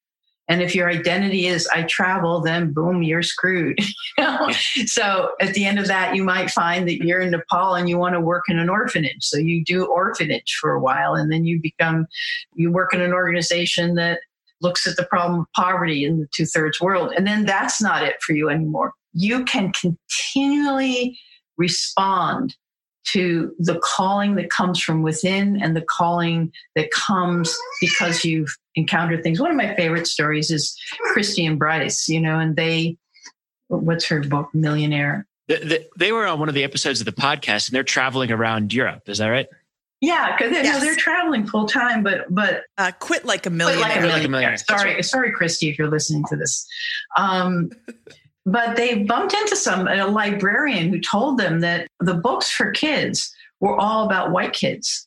And if your identity is I travel, then boom, you're screwed. You know? So at the end of that, you might find that you're in Nepal and you want to work in an orphanage. So you do orphanage for a while, and then you work in an organization that looks at the problem of poverty in the 2/3 world. And then that's not it for you anymore. You can continually respond to the calling that comes from within and the calling that comes because you've encountered things. One of my favorite stories is Christy and Bryce, you know, and what's her book, Millionaire? They were on one of the episodes of the podcast, and they're traveling around Europe. Is that right? Yeah, because yes. They're traveling full time, but Quit Like a Million. Like a Millionaire. Sorry, Christy, if you're listening to this. But they bumped into a librarian who told them that the books for kids were all about white kids.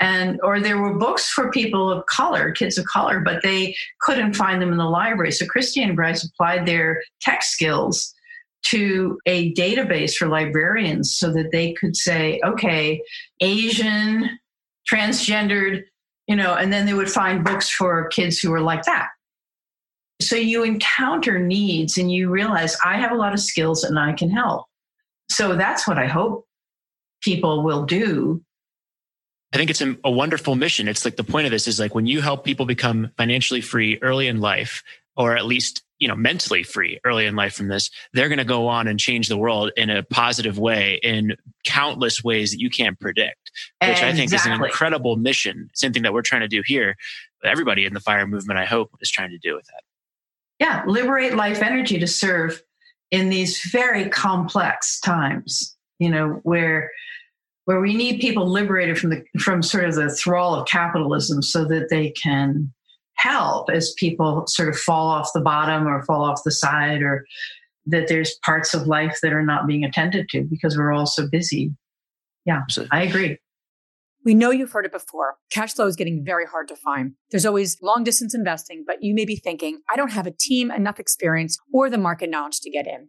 And, or there were books for people of color, kids of color, but they couldn't find them in the library. So Christy and Bryce applied their tech skills to a database for librarians so that they could say, okay, Asian, transgendered, you know, and then they would find books for kids who were like that. So you encounter needs and you realize I have a lot of skills and I can help. So that's what I hope people will do. I think it's a wonderful mission. It's like the point of this is like when you help people become financially free early in life, or at least, you know, mentally free early in life from this, they're going to go on and change the world in a positive way in countless ways that you can't predict, which exactly. I think is an incredible mission. Same thing that we're trying to do here. Everybody in the FIRE movement, I hope, is trying to do with that. Yeah, liberate life energy to serve in these very complex times, you know, where we need people liberated from sort of the thrall of capitalism so that they can help as people sort of fall off the bottom or fall off the side, or that there's parts of life that are not being attended to because we're all so busy. Yeah, I agree. We know you've heard it before. Cash flow is getting very hard to find. There's always long distance investing, but you may be thinking, I don't have a team, enough experience, or the market knowledge to get in.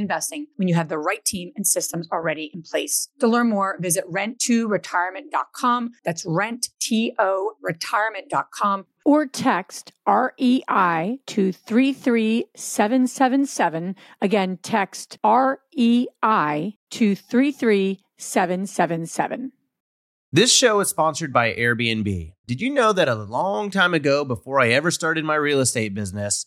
investing when you have the right team and systems already in place. To learn more, visit renttoretirement.com. That's renttoretirement.com. Or text REI to 33777. Again, text REI to 33777. This show is sponsored by Airbnb. Did you know that a long time ago, before I ever started my real estate business,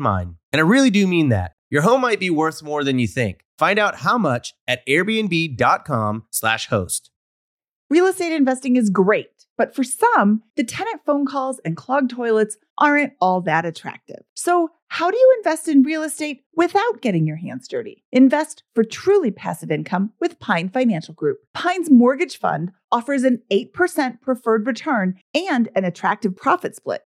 mine. And I really do mean that. Your home might be worth more than you think. Find out how much at airbnb.com/host. Real estate investing is great, but for some, the tenant phone calls and clogged toilets aren't all that attractive. So how do you invest in real estate without getting your hands dirty? Invest for truly passive income with Pine Financial Group. Pine's mortgage fund offers an 8% preferred return and an attractive profit split,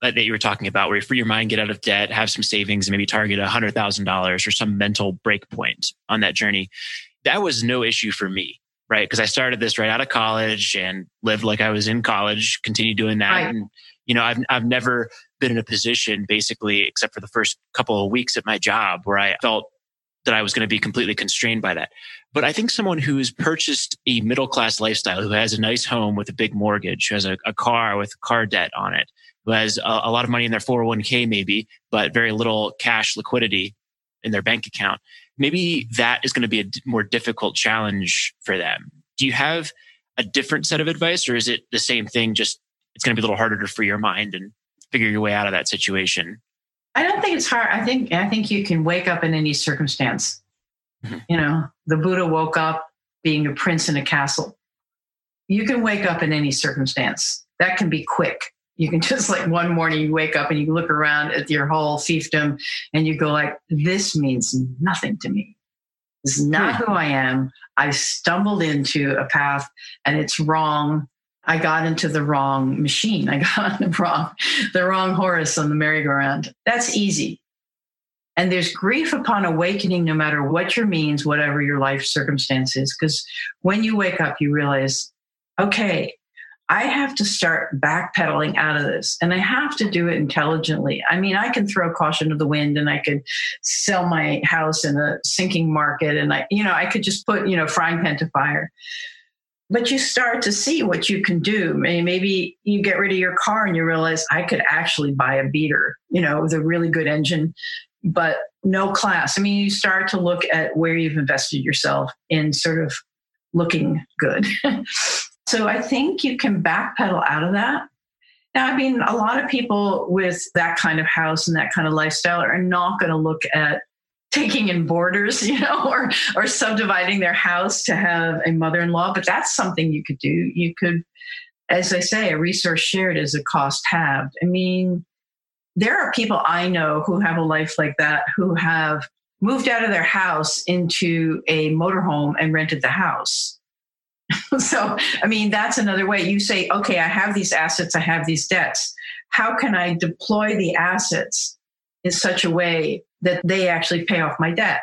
that you were talking about, where you free your mind, get out of debt, have some savings, and maybe target $100,000 or some mental breakpoint on that journey. That was no issue for me, right? Because I started this right out of college and lived like I was in college, continued doing that. Right. And, you know, I've never been in a position basically, except for the first couple of weeks at my job, where I felt that I was going to be completely constrained by that. But I think someone who's purchased a middle-class lifestyle, who has a nice home with a big mortgage, who has a car with car debt on it, who has a lot of money in their 401k maybe, but very little cash liquidity in their bank account, maybe that is going to be a more difficult challenge for them. Do you have a different set of advice, or is it the same thing, just it's going to be a little harder to free your mind and figure your way out of that situation? I don't think it's hard. I think you can wake up in any circumstance. Mm-hmm. You know, the Buddha woke up being a prince in a castle. You can wake up in any circumstance. That can be quick. You can just, like, one morning you wake up and you look around at your whole fiefdom and you go like, this means nothing to me. This is not who I am. I stumbled into a path and it's wrong. I got into the wrong machine. I got on the wrong horse on the merry-go-round. That's easy. And there's grief upon awakening, no matter what your means, whatever your life circumstance is. Because when you wake up, you realize, okay, I have to start backpedaling out of this, and I have to do it intelligently. I mean, I can throw caution to the wind, and I could sell my house in a sinking market, and I could just put, frying pan to fire. But you start to see what you can do. Maybe you get rid of your car and you realize I could actually buy a beater, with a really good engine, but no class. I mean, you start to look at where you've invested yourself in sort of looking good. So I think you can backpedal out of that. Now, I mean, a lot of people with that kind of house and that kind of lifestyle are not going to look at taking in boarders, or subdividing their house to have a mother-in-law. But that's something you could do. You could, as I say, a resource shared is a cost halved. I mean, there are people I know who have a life like that, who have moved out of their house into a motorhome and rented the house. So, I mean, that's another way. You say, okay, I have these assets, I have these debts. How can I deploy the assets in such a way that they actually pay off my debt?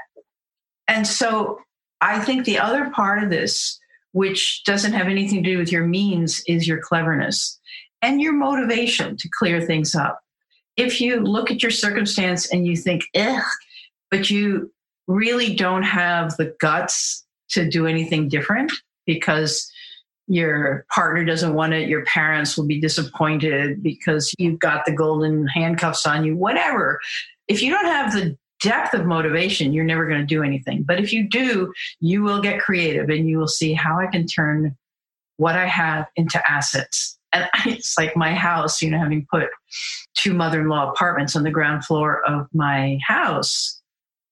And so I think the other part of this, which doesn't have anything to do with your means, is your cleverness and your motivation to clear things up. If you look at your circumstance and you think, but you really don't have the guts to do anything different because your partner doesn't want it, your parents will be disappointed because you've got the golden handcuffs on you, whatever. If you don't have the depth of motivation, you're never going to do anything. But if you do, you will get creative and you will see how I can turn what I have into assets. And it's like my house, having put two mother-in-law apartments on the ground floor of my house.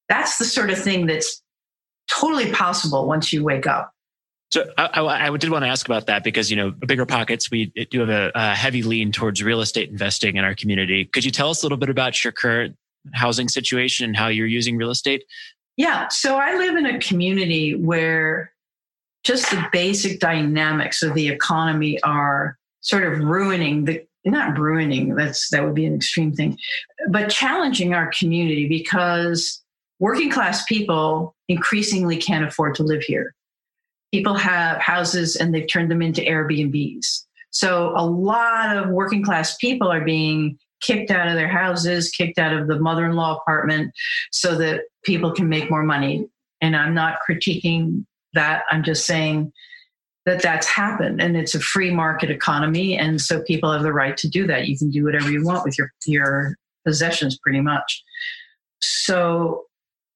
That's the sort of thing that's totally possible once you wake up. So I did want to ask about that because, Bigger Pockets, we do have a heavy lean towards real estate investing in our community. Could you tell us a little bit about your current housing situation and how you're using real estate? Yeah. So I live in a community where just the basic dynamics of the economy are sort of that would be an extreme thing, but challenging our community because working class people increasingly can't afford to live here. People have houses and they've turned them into Airbnbs. So a lot of working class people are being kicked out of their houses, kicked out of the mother-in-law apartment so that people can make more money. And I'm not critiquing that. I'm just saying that that's happened and it's a free market economy. And so people have the right to do that. You can do whatever you want with your possessions pretty much. So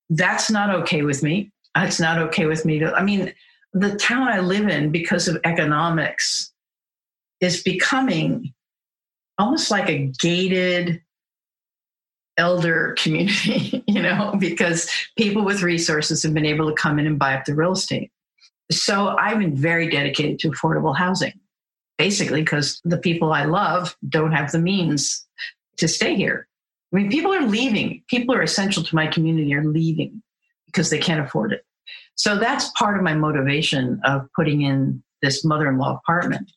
that's not okay with me. It's not okay with me to, I mean, the town I live in, because of economics, is becoming almost like a gated elder community, you know, because people with resources have been able to come in and buy up the real estate. So I've been very dedicated to affordable housing, basically because the people I love don't have the means to stay here. I mean, people are leaving. People are essential to my community are leaving because they can't afford it. So that's part of my motivation of putting in this mother-in-law apartment.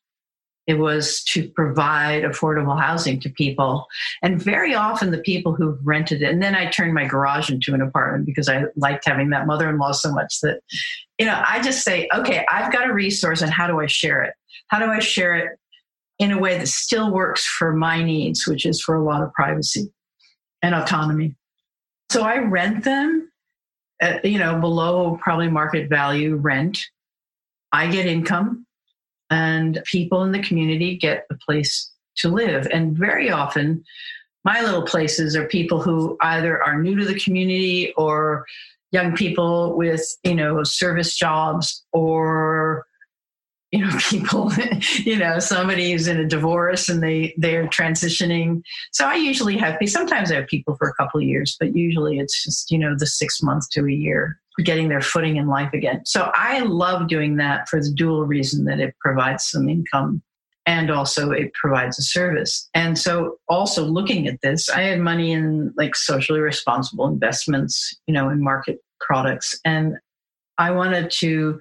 It was to provide affordable housing to people. And very often the people who've rented it, and then I turned my garage into an apartment because I liked having that mother-in-law so much that, you know, I just say, okay, I've got a resource and how do I share it? How do I share it in a way that still works for my needs, which is for a lot of privacy and autonomy? So I rent them at, you know, below probably market value rent. I get income. And people in the community get a place to live. And very often, my little places are people who either are new to the community or young people with, you know, service jobs or, you know, people, you know, somebody who's in a divorce and they're transitioning. So I usually have, sometimes I have people for a couple of years, but usually it's just, you know, the 6 months to a year, getting their footing in life again. So I love doing that for the dual reason that it provides some income and also it provides a service. And so also looking at this, I had money in like socially responsible investments, you know, in market products. And I wanted to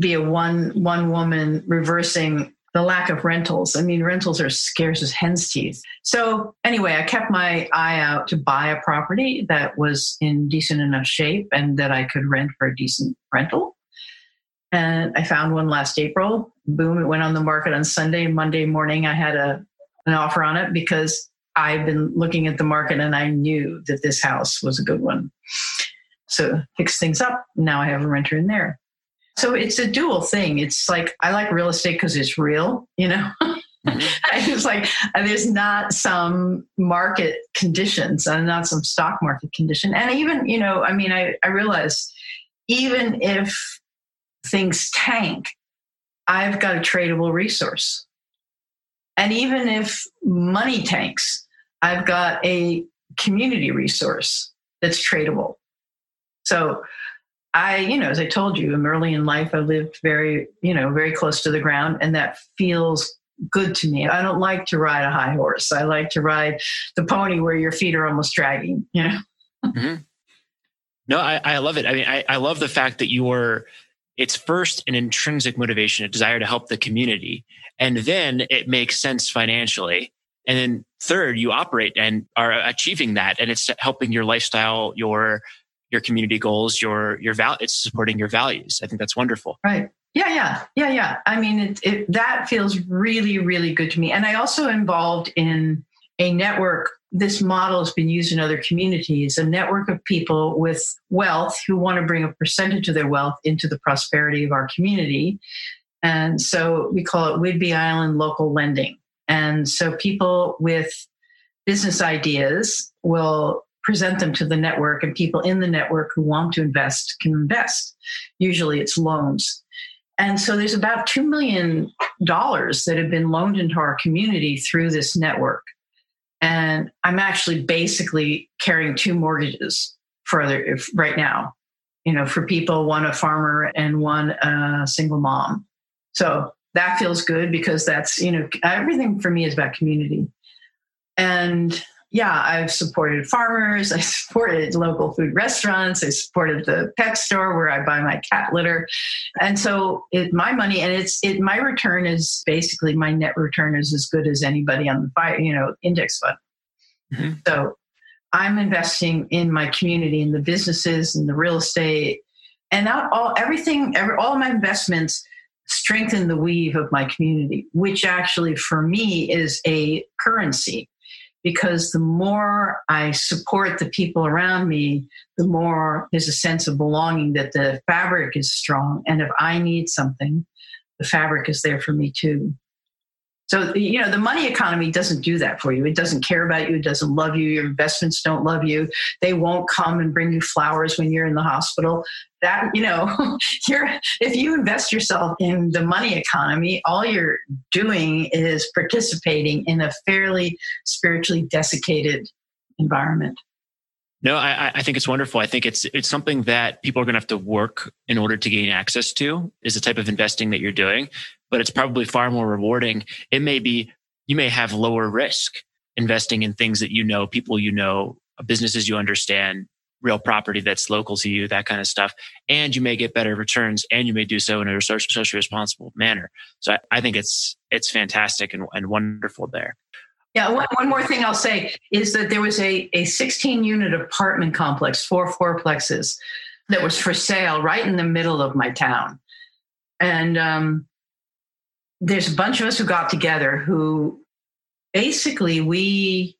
be a one woman reversing the lack of rentals. I mean, rentals are scarce as hen's teeth. So anyway, I kept my eye out to buy a property that was in decent enough shape and that I could rent for a decent rental. And I found one last April. Boom, it went on the market on Sunday. Monday morning, I had an offer on it because I've been looking at the market and I knew that this house was a good one. So fixed things up. Now I have a renter in there. So it's a dual thing. It's like, I like real estate because it's real, you know, mm-hmm. It's like, there's not some market conditions and not some stock market condition. And even, you know, I mean, I realize even if things tank, I've got a tradable resource. And even if money tanks, I've got a community resource that's tradable. So I, you know, as I told you, early in life, I lived very, you know, very close to the ground, and that feels good to me. I don't like to ride a high horse. I like to ride the pony where your feet are almost dragging, you know? Mm-hmm. No, I love it. I mean, I love the fact that it's first an intrinsic motivation, a desire to help the community, and then it makes sense financially. And then third, you operate and are achieving that, and it's helping your lifestyle, your community goals, it's supporting your values. I think that's wonderful. Right. Yeah. I mean, it that feels really, really good to me. And I also involved in a network. This model has been used in other communities, a network of people with wealth who want to bring a percentage of their wealth into the prosperity of our community. And so we call it Whidbey Island Local Lending. And so people with business ideas will present them to the network, and people in the network who want to invest can invest. Usually it's loans. And so there's about $2 million that have been loaned into our community through this network. And I'm actually basically carrying two mortgages right now, you know, for people, one a farmer and one a single mom. So that feels good because that's, you know, everything for me is about community. And yeah, I've supported farmers. I supported local food restaurants. I supported the pet store where I buy my cat litter. And so my money, and my return is basically, my net return is as good as anybody on the, you know, index fund. Mm-hmm. So I'm investing in my community, in the businesses, in the real estate, and all my investments strengthen the weave of my community, which actually for me is a currency. Because the more I support the people around me, the more there's a sense of belonging, that the fabric is strong. And if I need something, the fabric is there for me too. So, you know, the money economy doesn't do that for you. It doesn't care about you. It doesn't love you. Your investments don't love you. They won't come and bring you flowers when you're in the hospital. That, you know, if you invest yourself in the money economy, all you're doing is participating in a fairly spiritually desiccated environment. No, I think it's wonderful. I think it's something that people are going to have to work in order to gain access to, is the type of investing that you're doing, but it's probably far more rewarding. It may be, you may have lower risk investing in things that you know, people you know, businesses you understand, real property that's local to you, that kind of stuff. And you may get better returns, and you may do so in a socially responsible manner. So I think it's fantastic and wonderful there. Yeah. One more thing I'll say is that there was a 16-unit apartment complex, 4 fourplexes, that was for sale right in the middle of my town. And there's a bunch of us who got together who basically we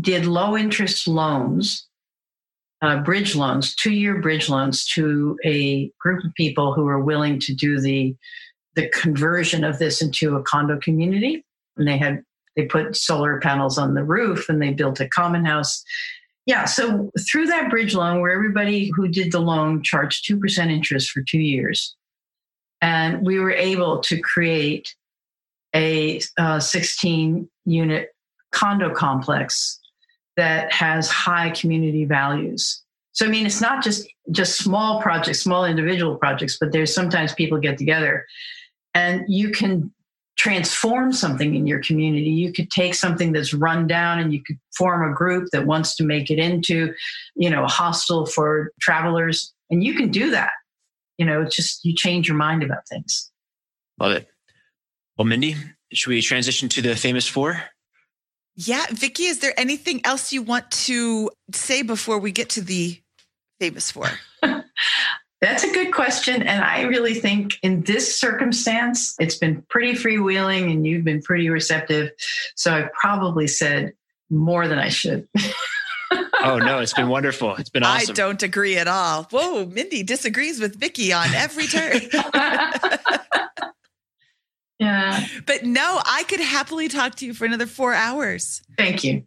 did low interest loans, bridge loans, 2-year bridge loans to a group of people who were willing to do the conversion of this into a condo community. And they put solar panels on the roof and they built a common house. Yeah. So through that bridge loan, where everybody who did the loan charged 2% interest for 2 years. And we were able to create a 16-unit condo complex that has high community values. So, I mean, it's not just small projects, small individual projects, but there's sometimes people get together and you can transform something in your community. You could take something that's run down and you could form a group that wants to make it into, you know, a hostel for travelers. And you can do that. You know, it's just, you change your mind about things. Love it. Well, Mindy, should we transition to the famous four? Yeah. Vicki, is there anything else you want to say before we get to the famous four? That's a good question. And I really think in this circumstance, it's been pretty freewheeling and you've been pretty receptive. So I probably said more than I should. Oh, no, it's been wonderful. It's been awesome. I don't agree at all. Whoa, Mindy disagrees with Vicki on every turn. Yeah. But no, I could happily talk to you for another 4 hours. Thank you.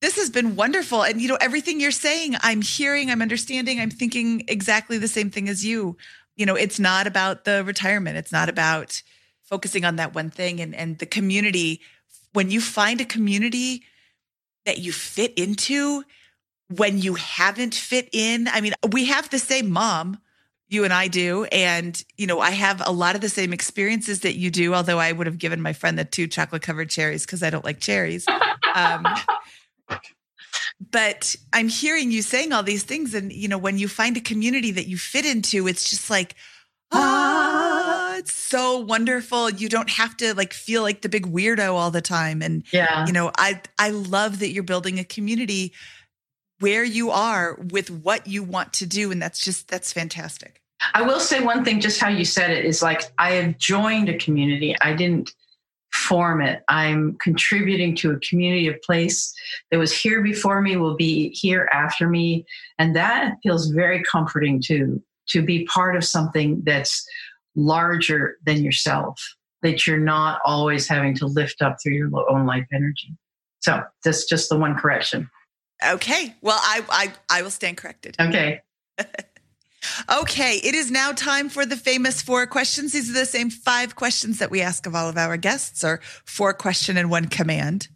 This has been wonderful. And, you know, everything you're saying, I'm hearing, I'm understanding, I'm thinking exactly the same thing as you. You know, it's not about the retirement. It's not about focusing on that one thing and the community. When you find a community that you fit into, when you haven't fit in, I mean, we have the same mom, you and I do. And, you know, I have a lot of the same experiences that you do, although I would have given my friend the 2 chocolate covered cherries because I don't like cherries. But I'm hearing you saying all these things. And, you know, when you find a community that you fit into, it's just like, ah, it's so wonderful. You don't have to like feel like the big weirdo all the time. And, yeah. You know, I love that you're building a community where you are with what you want to do. And that's fantastic. I will say one thing, just how you said it is like, I have joined a community. I didn't form it. I'm contributing to a community, a place that was here before me will be here after me. And that feels very comforting too, to be part of something that's larger than yourself, that you're not always having to lift up through your own life energy. So that's just the one correction. Okay. Well, I will stand corrected. Okay. Okay, it is now time for the famous 4 questions. These are the same 5 questions that we ask of all of our guests, or 4 question and 1 command.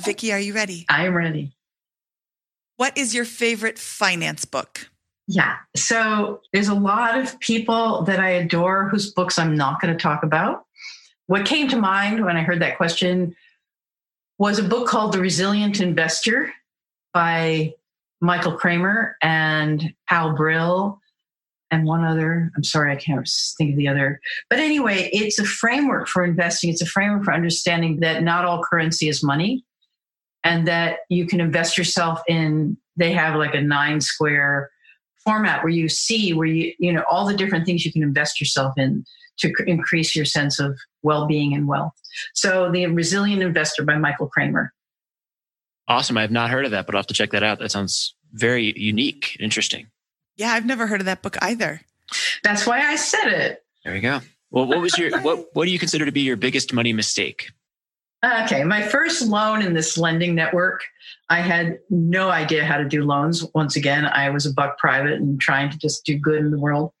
Vicki, are you ready? I am ready. What is your favorite finance book? Yeah, so there's a lot of people that I adore whose books I'm not going to talk about. What came to mind when I heard that question was a book called The Resilient Investor by Michael Kramer and Hal Brill. And one other, I'm sorry, I can't think of the other. But anyway, it's a framework for investing. It's a framework for understanding that not all currency is money and that you can invest yourself in, they have like a 9-square format where you see where you know, all the different things you can invest yourself in to increase your sense of well-being and wealth. So The Resilient Investor by Michael Kramer. Awesome. I have not heard of that, but I'll have to check that out. That sounds very unique, interesting. Yeah, I've never heard of that book either. That's why I said it. There we go. Well, what do you consider to be your biggest money mistake? Okay, my first loan in this lending network, I had no idea how to do loans. Once again, I was a buck private and trying to just do good in the world.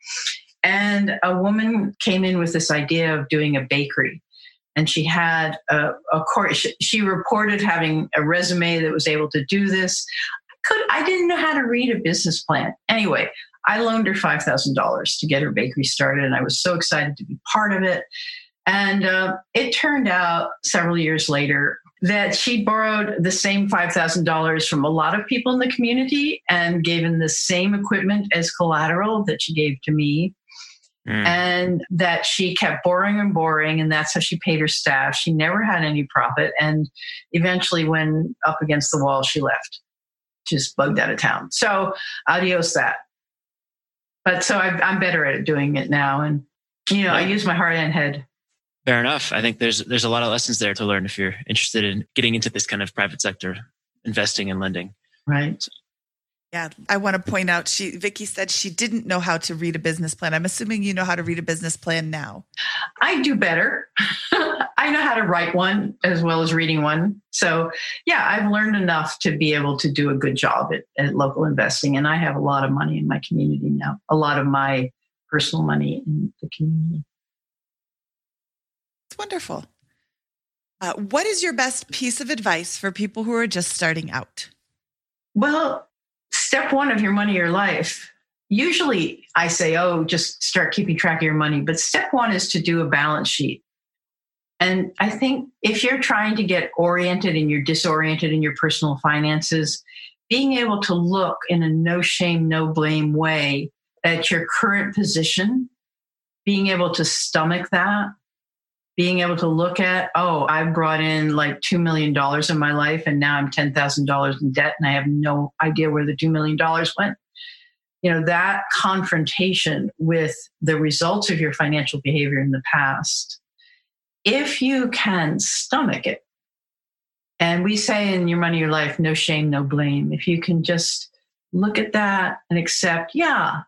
And a woman came in with this idea of doing a bakery. And she had a course. She reported having a resume that was able to do this. I didn't know how to read a business plan. Anyway, I loaned her $5,000 to get her bakery started. And I was so excited to be part of it. And it turned out several years later that she borrowed the same $5,000 from a lot of people in the community and gave in the same equipment as collateral that she gave to me. Mm. And that she kept borrowing and borrowing, and that's how she paid her staff. She never had any profit. And eventually, when up against the wall, she left, just bugged out of town. So adios that. But so I'm better at doing it now. And, you know, yeah. I use my heart and head. Fair enough. I think there's a lot of lessons there to learn if you're interested in getting into this kind of private sector, investing and lending. Right. Yeah, I want to point out, Vicki said she didn't know how to read a business plan. I'm assuming you know how to read a business plan now. I do better. I know how to write one as well as reading one. So yeah, I've learned enough to be able to do a good job at local investing. And I have a lot of money in my community now, a lot of my personal money in the community. It's wonderful. What is your best piece of advice for people who are just starting out? Well, step one of your money, your life. Usually I say, oh, just start keeping track of your money. But step one is to do a balance sheet. And I think if you're trying to get oriented and you're disoriented in your personal finances, being able to look in a no shame, no blame way at your current position, being able to stomach that, being able to look at, oh, I've brought in like $2 million in my life and now I'm $10,000 in debt and I have no idea where the $2 million went. You know, that confrontation with the results of your financial behavior in the past, if you can stomach it, and we say in Your Money, Your Life, no shame, no blame. If you can just look at that and accept, yeah,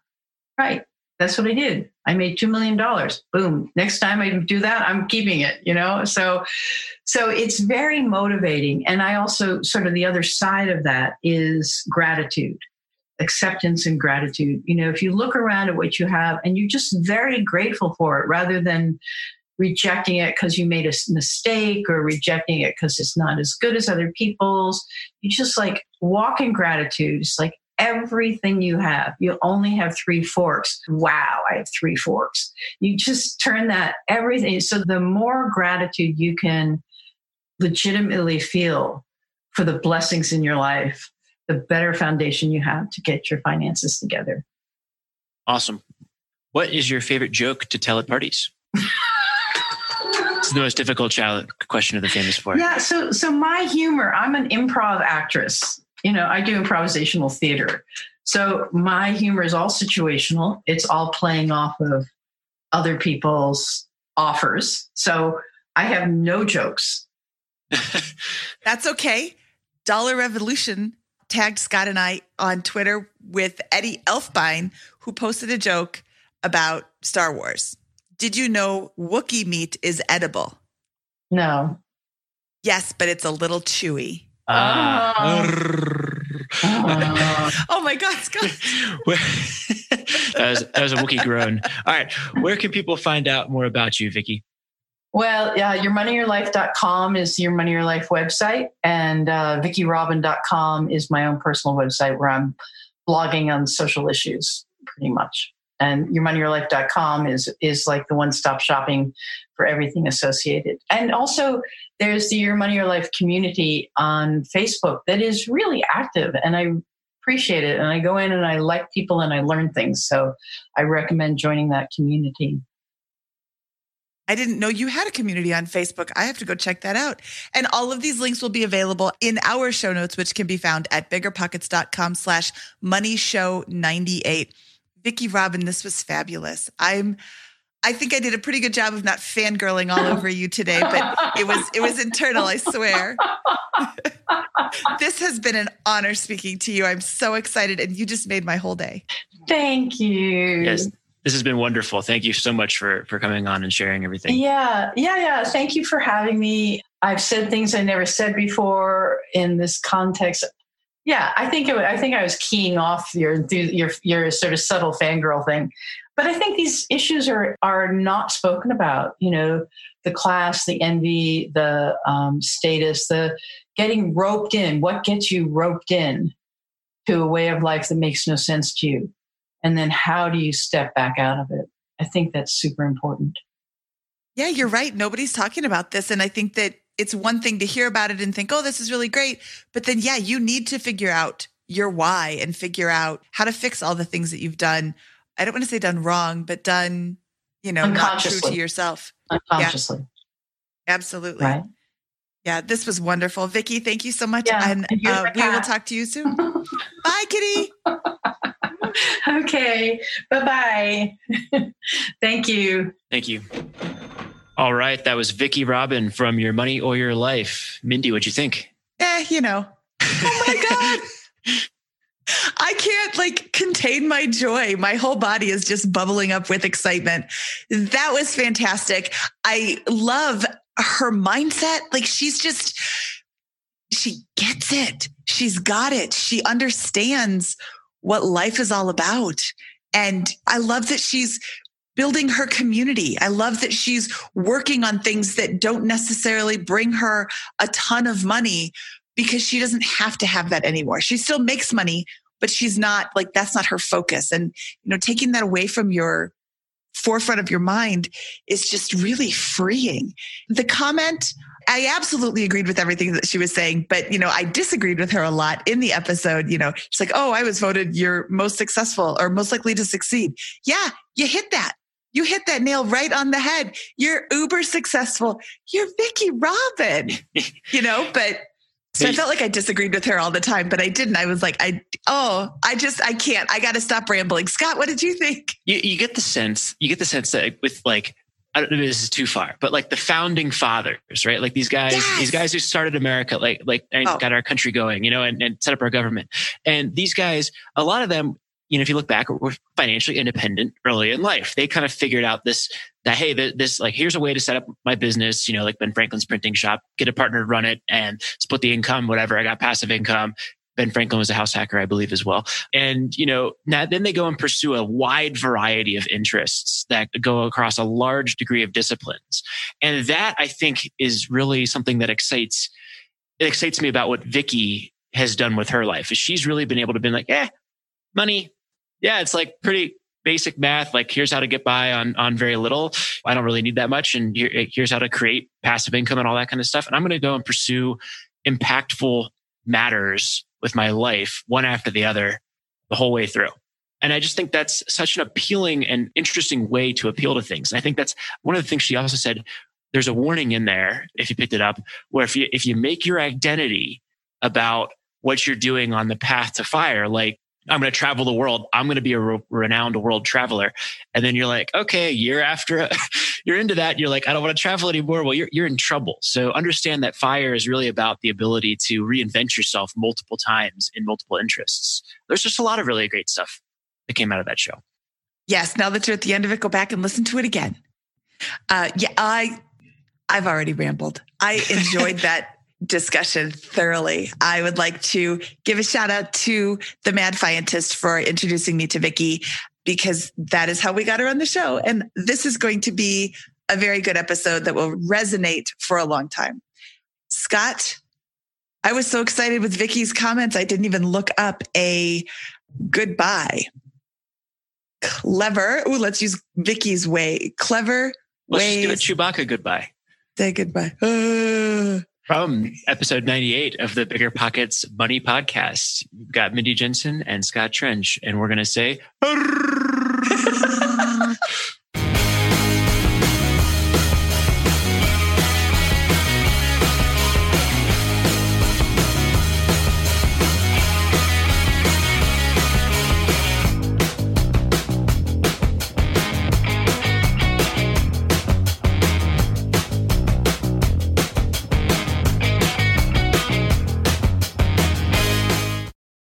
right. That's what I did. I made $2 million. Boom. Next time I do that, I'm keeping it, you know? So it's very motivating. And I also sort of the other side of that is gratitude, acceptance and gratitude. You know, if you look around at what you have and you're just very grateful for it rather than rejecting it because you made a mistake or rejecting it because it's not as good as other people's, you just like walk in gratitude. It's like, everything you have, you only have three forks. Wow, I have three forks. You just turn that everything. So the more gratitude you can legitimately feel for the blessings in your life, the better foundation you have to get your finances together. Awesome. What is your favorite joke to tell at parties? It's the most difficult question of the famous four. Yeah. So my humor, I'm an improv actress. You know, I do improvisational theater. So my humor is all situational. It's all playing off of other people's offers. So I have no jokes. That's okay. Dollar Revolution tagged Scott and I on Twitter with Eddie Elfbein, who posted a joke about Star Wars. Did you know Wookiee meat is edible? No. Yes, but it's a little chewy. Oh my God, Scott. that was a Wookiee groan. All right. Where can people find out more about you, Vicki? Well, yourmoneyyourlife.com is Your Money Your Life website. And VickiRobin.com is my own personal website where I'm blogging on social issues pretty much. And yourmoneyyourlife.com is like the one-stop shopping for everything associated. And also there's the Your Money, Your Life community on Facebook that is really active and I appreciate it. And I go in and I like people and I learn things. So I recommend joining that community. I didn't know you had a community on Facebook. I have to go check that out. And all of these links will be available in our show notes, which can be found at biggerpockets.com/moneyshow98. Vicki Robin, this was fabulous. I think I did a pretty good job of not fangirling all over you today, but it was internal, I swear. This has been an honor speaking to you. I'm so excited and you just made my whole day. Thank you. Yes. This has been wonderful. Thank you so much for coming on and sharing everything. Yeah. Thank you for having me. I've said things I never said before in this context. Yeah, I think I was keying off your sort of subtle fangirl thing, but I think these issues are not spoken about. You know, the class, the envy, the status, the getting roped in. What gets you roped in to a way of life that makes no sense to you, and then how do you step back out of it? I think that's super important. Yeah, you're right. Nobody's talking about this, and I think that it's one thing to hear about it and think, oh, this is really great. But then, yeah, you need to figure out your why and figure out how to fix all the things that you've done. I don't want to say done wrong, but done, not true to yourself. Unconsciously. Yeah. Absolutely. Right. Yeah, this was wonderful. Vicki, thank you so much. Yeah, and we will talk to you soon. Bye, kitty. Okay. Bye-bye. Thank you. Thank you. All right. That was Vicki Robin from Your Money or Your Life. Mindy, what'd you think? Oh my God. I can't contain my joy. My whole body is just bubbling up with excitement. That was fantastic. I love her mindset. She gets it. She's got it. She understands what life is all about. And I love that she's building her community. I love that she's working on things that don't necessarily bring her a ton of money because she doesn't have to have that anymore. She still makes money, but she's not that's not her focus. And, taking that away from your forefront of your mind is just really freeing. The comment, I absolutely agreed with everything that she was saying, but, I disagreed with her a lot in the episode. She's like, oh, I was voted your most successful or most likely to succeed. Yeah, you hit that. You hit that nail right on the head. You're uber successful. You're Vicki Robin, but so I felt like I disagreed with her all the time, but I didn't. I was like, I can't, I got to stop rambling. Scott, what did you think? You get the sense that with I don't know if this is too far, but the founding fathers, right? These guys, yes. These guys who started America, got our country going, and set up our government. And these guys, a lot of them, if you look back, were financially independent early in life. They kind of figured out here's a way to set up my business, Ben Franklin's printing shop, get a partner to run it and split the income, whatever. I got passive income. Ben Franklin was a house hacker, I believe, as well. And, now then they go and pursue a wide variety of interests that go across a large degree of disciplines. And that, I think, is really something that excites me about what Vicki has done with her life. Is she's really been able to be money. Yeah, it's pretty basic math. Here's how to get by on very little. I don't really need that much. And here's how to create passive income and all that kind of stuff. And I'm going to go and pursue impactful matters with my life, one after the other, the whole way through. And I just think that's such an appealing and interesting way to appeal to things. And I think that's one of the things she also said. There's a warning in there, if you picked it up, where if you make your identity about what you're doing on the path to fire, I'm going to travel the world. I'm going to be a renowned world traveler. And then you're okay, you're into that. You're I don't want to travel anymore. Well, you're in trouble. So understand that FIRE is really about the ability to reinvent yourself multiple times in multiple interests. There's just a lot of really great stuff that came out of that show. Yes. Now that you're at the end of it, go back and listen to it again. I've already rambled. I enjoyed that discussion thoroughly. I would like to give a shout out to the Mad Scientist for introducing me to Vicki, because that is how we got her on the show. And this is going to be a very good episode that will resonate for a long time. Scott, I was so excited with Vicki's comments. I didn't even look up a goodbye. Clever. Oh, let's use Vicki's way. Clever. Let's just do a Chewbacca goodbye. Say goodbye. From episode 98 of the Bigger Pockets Money Podcast, we've got Mindy Jensen and Scott Trench, and we're going to say...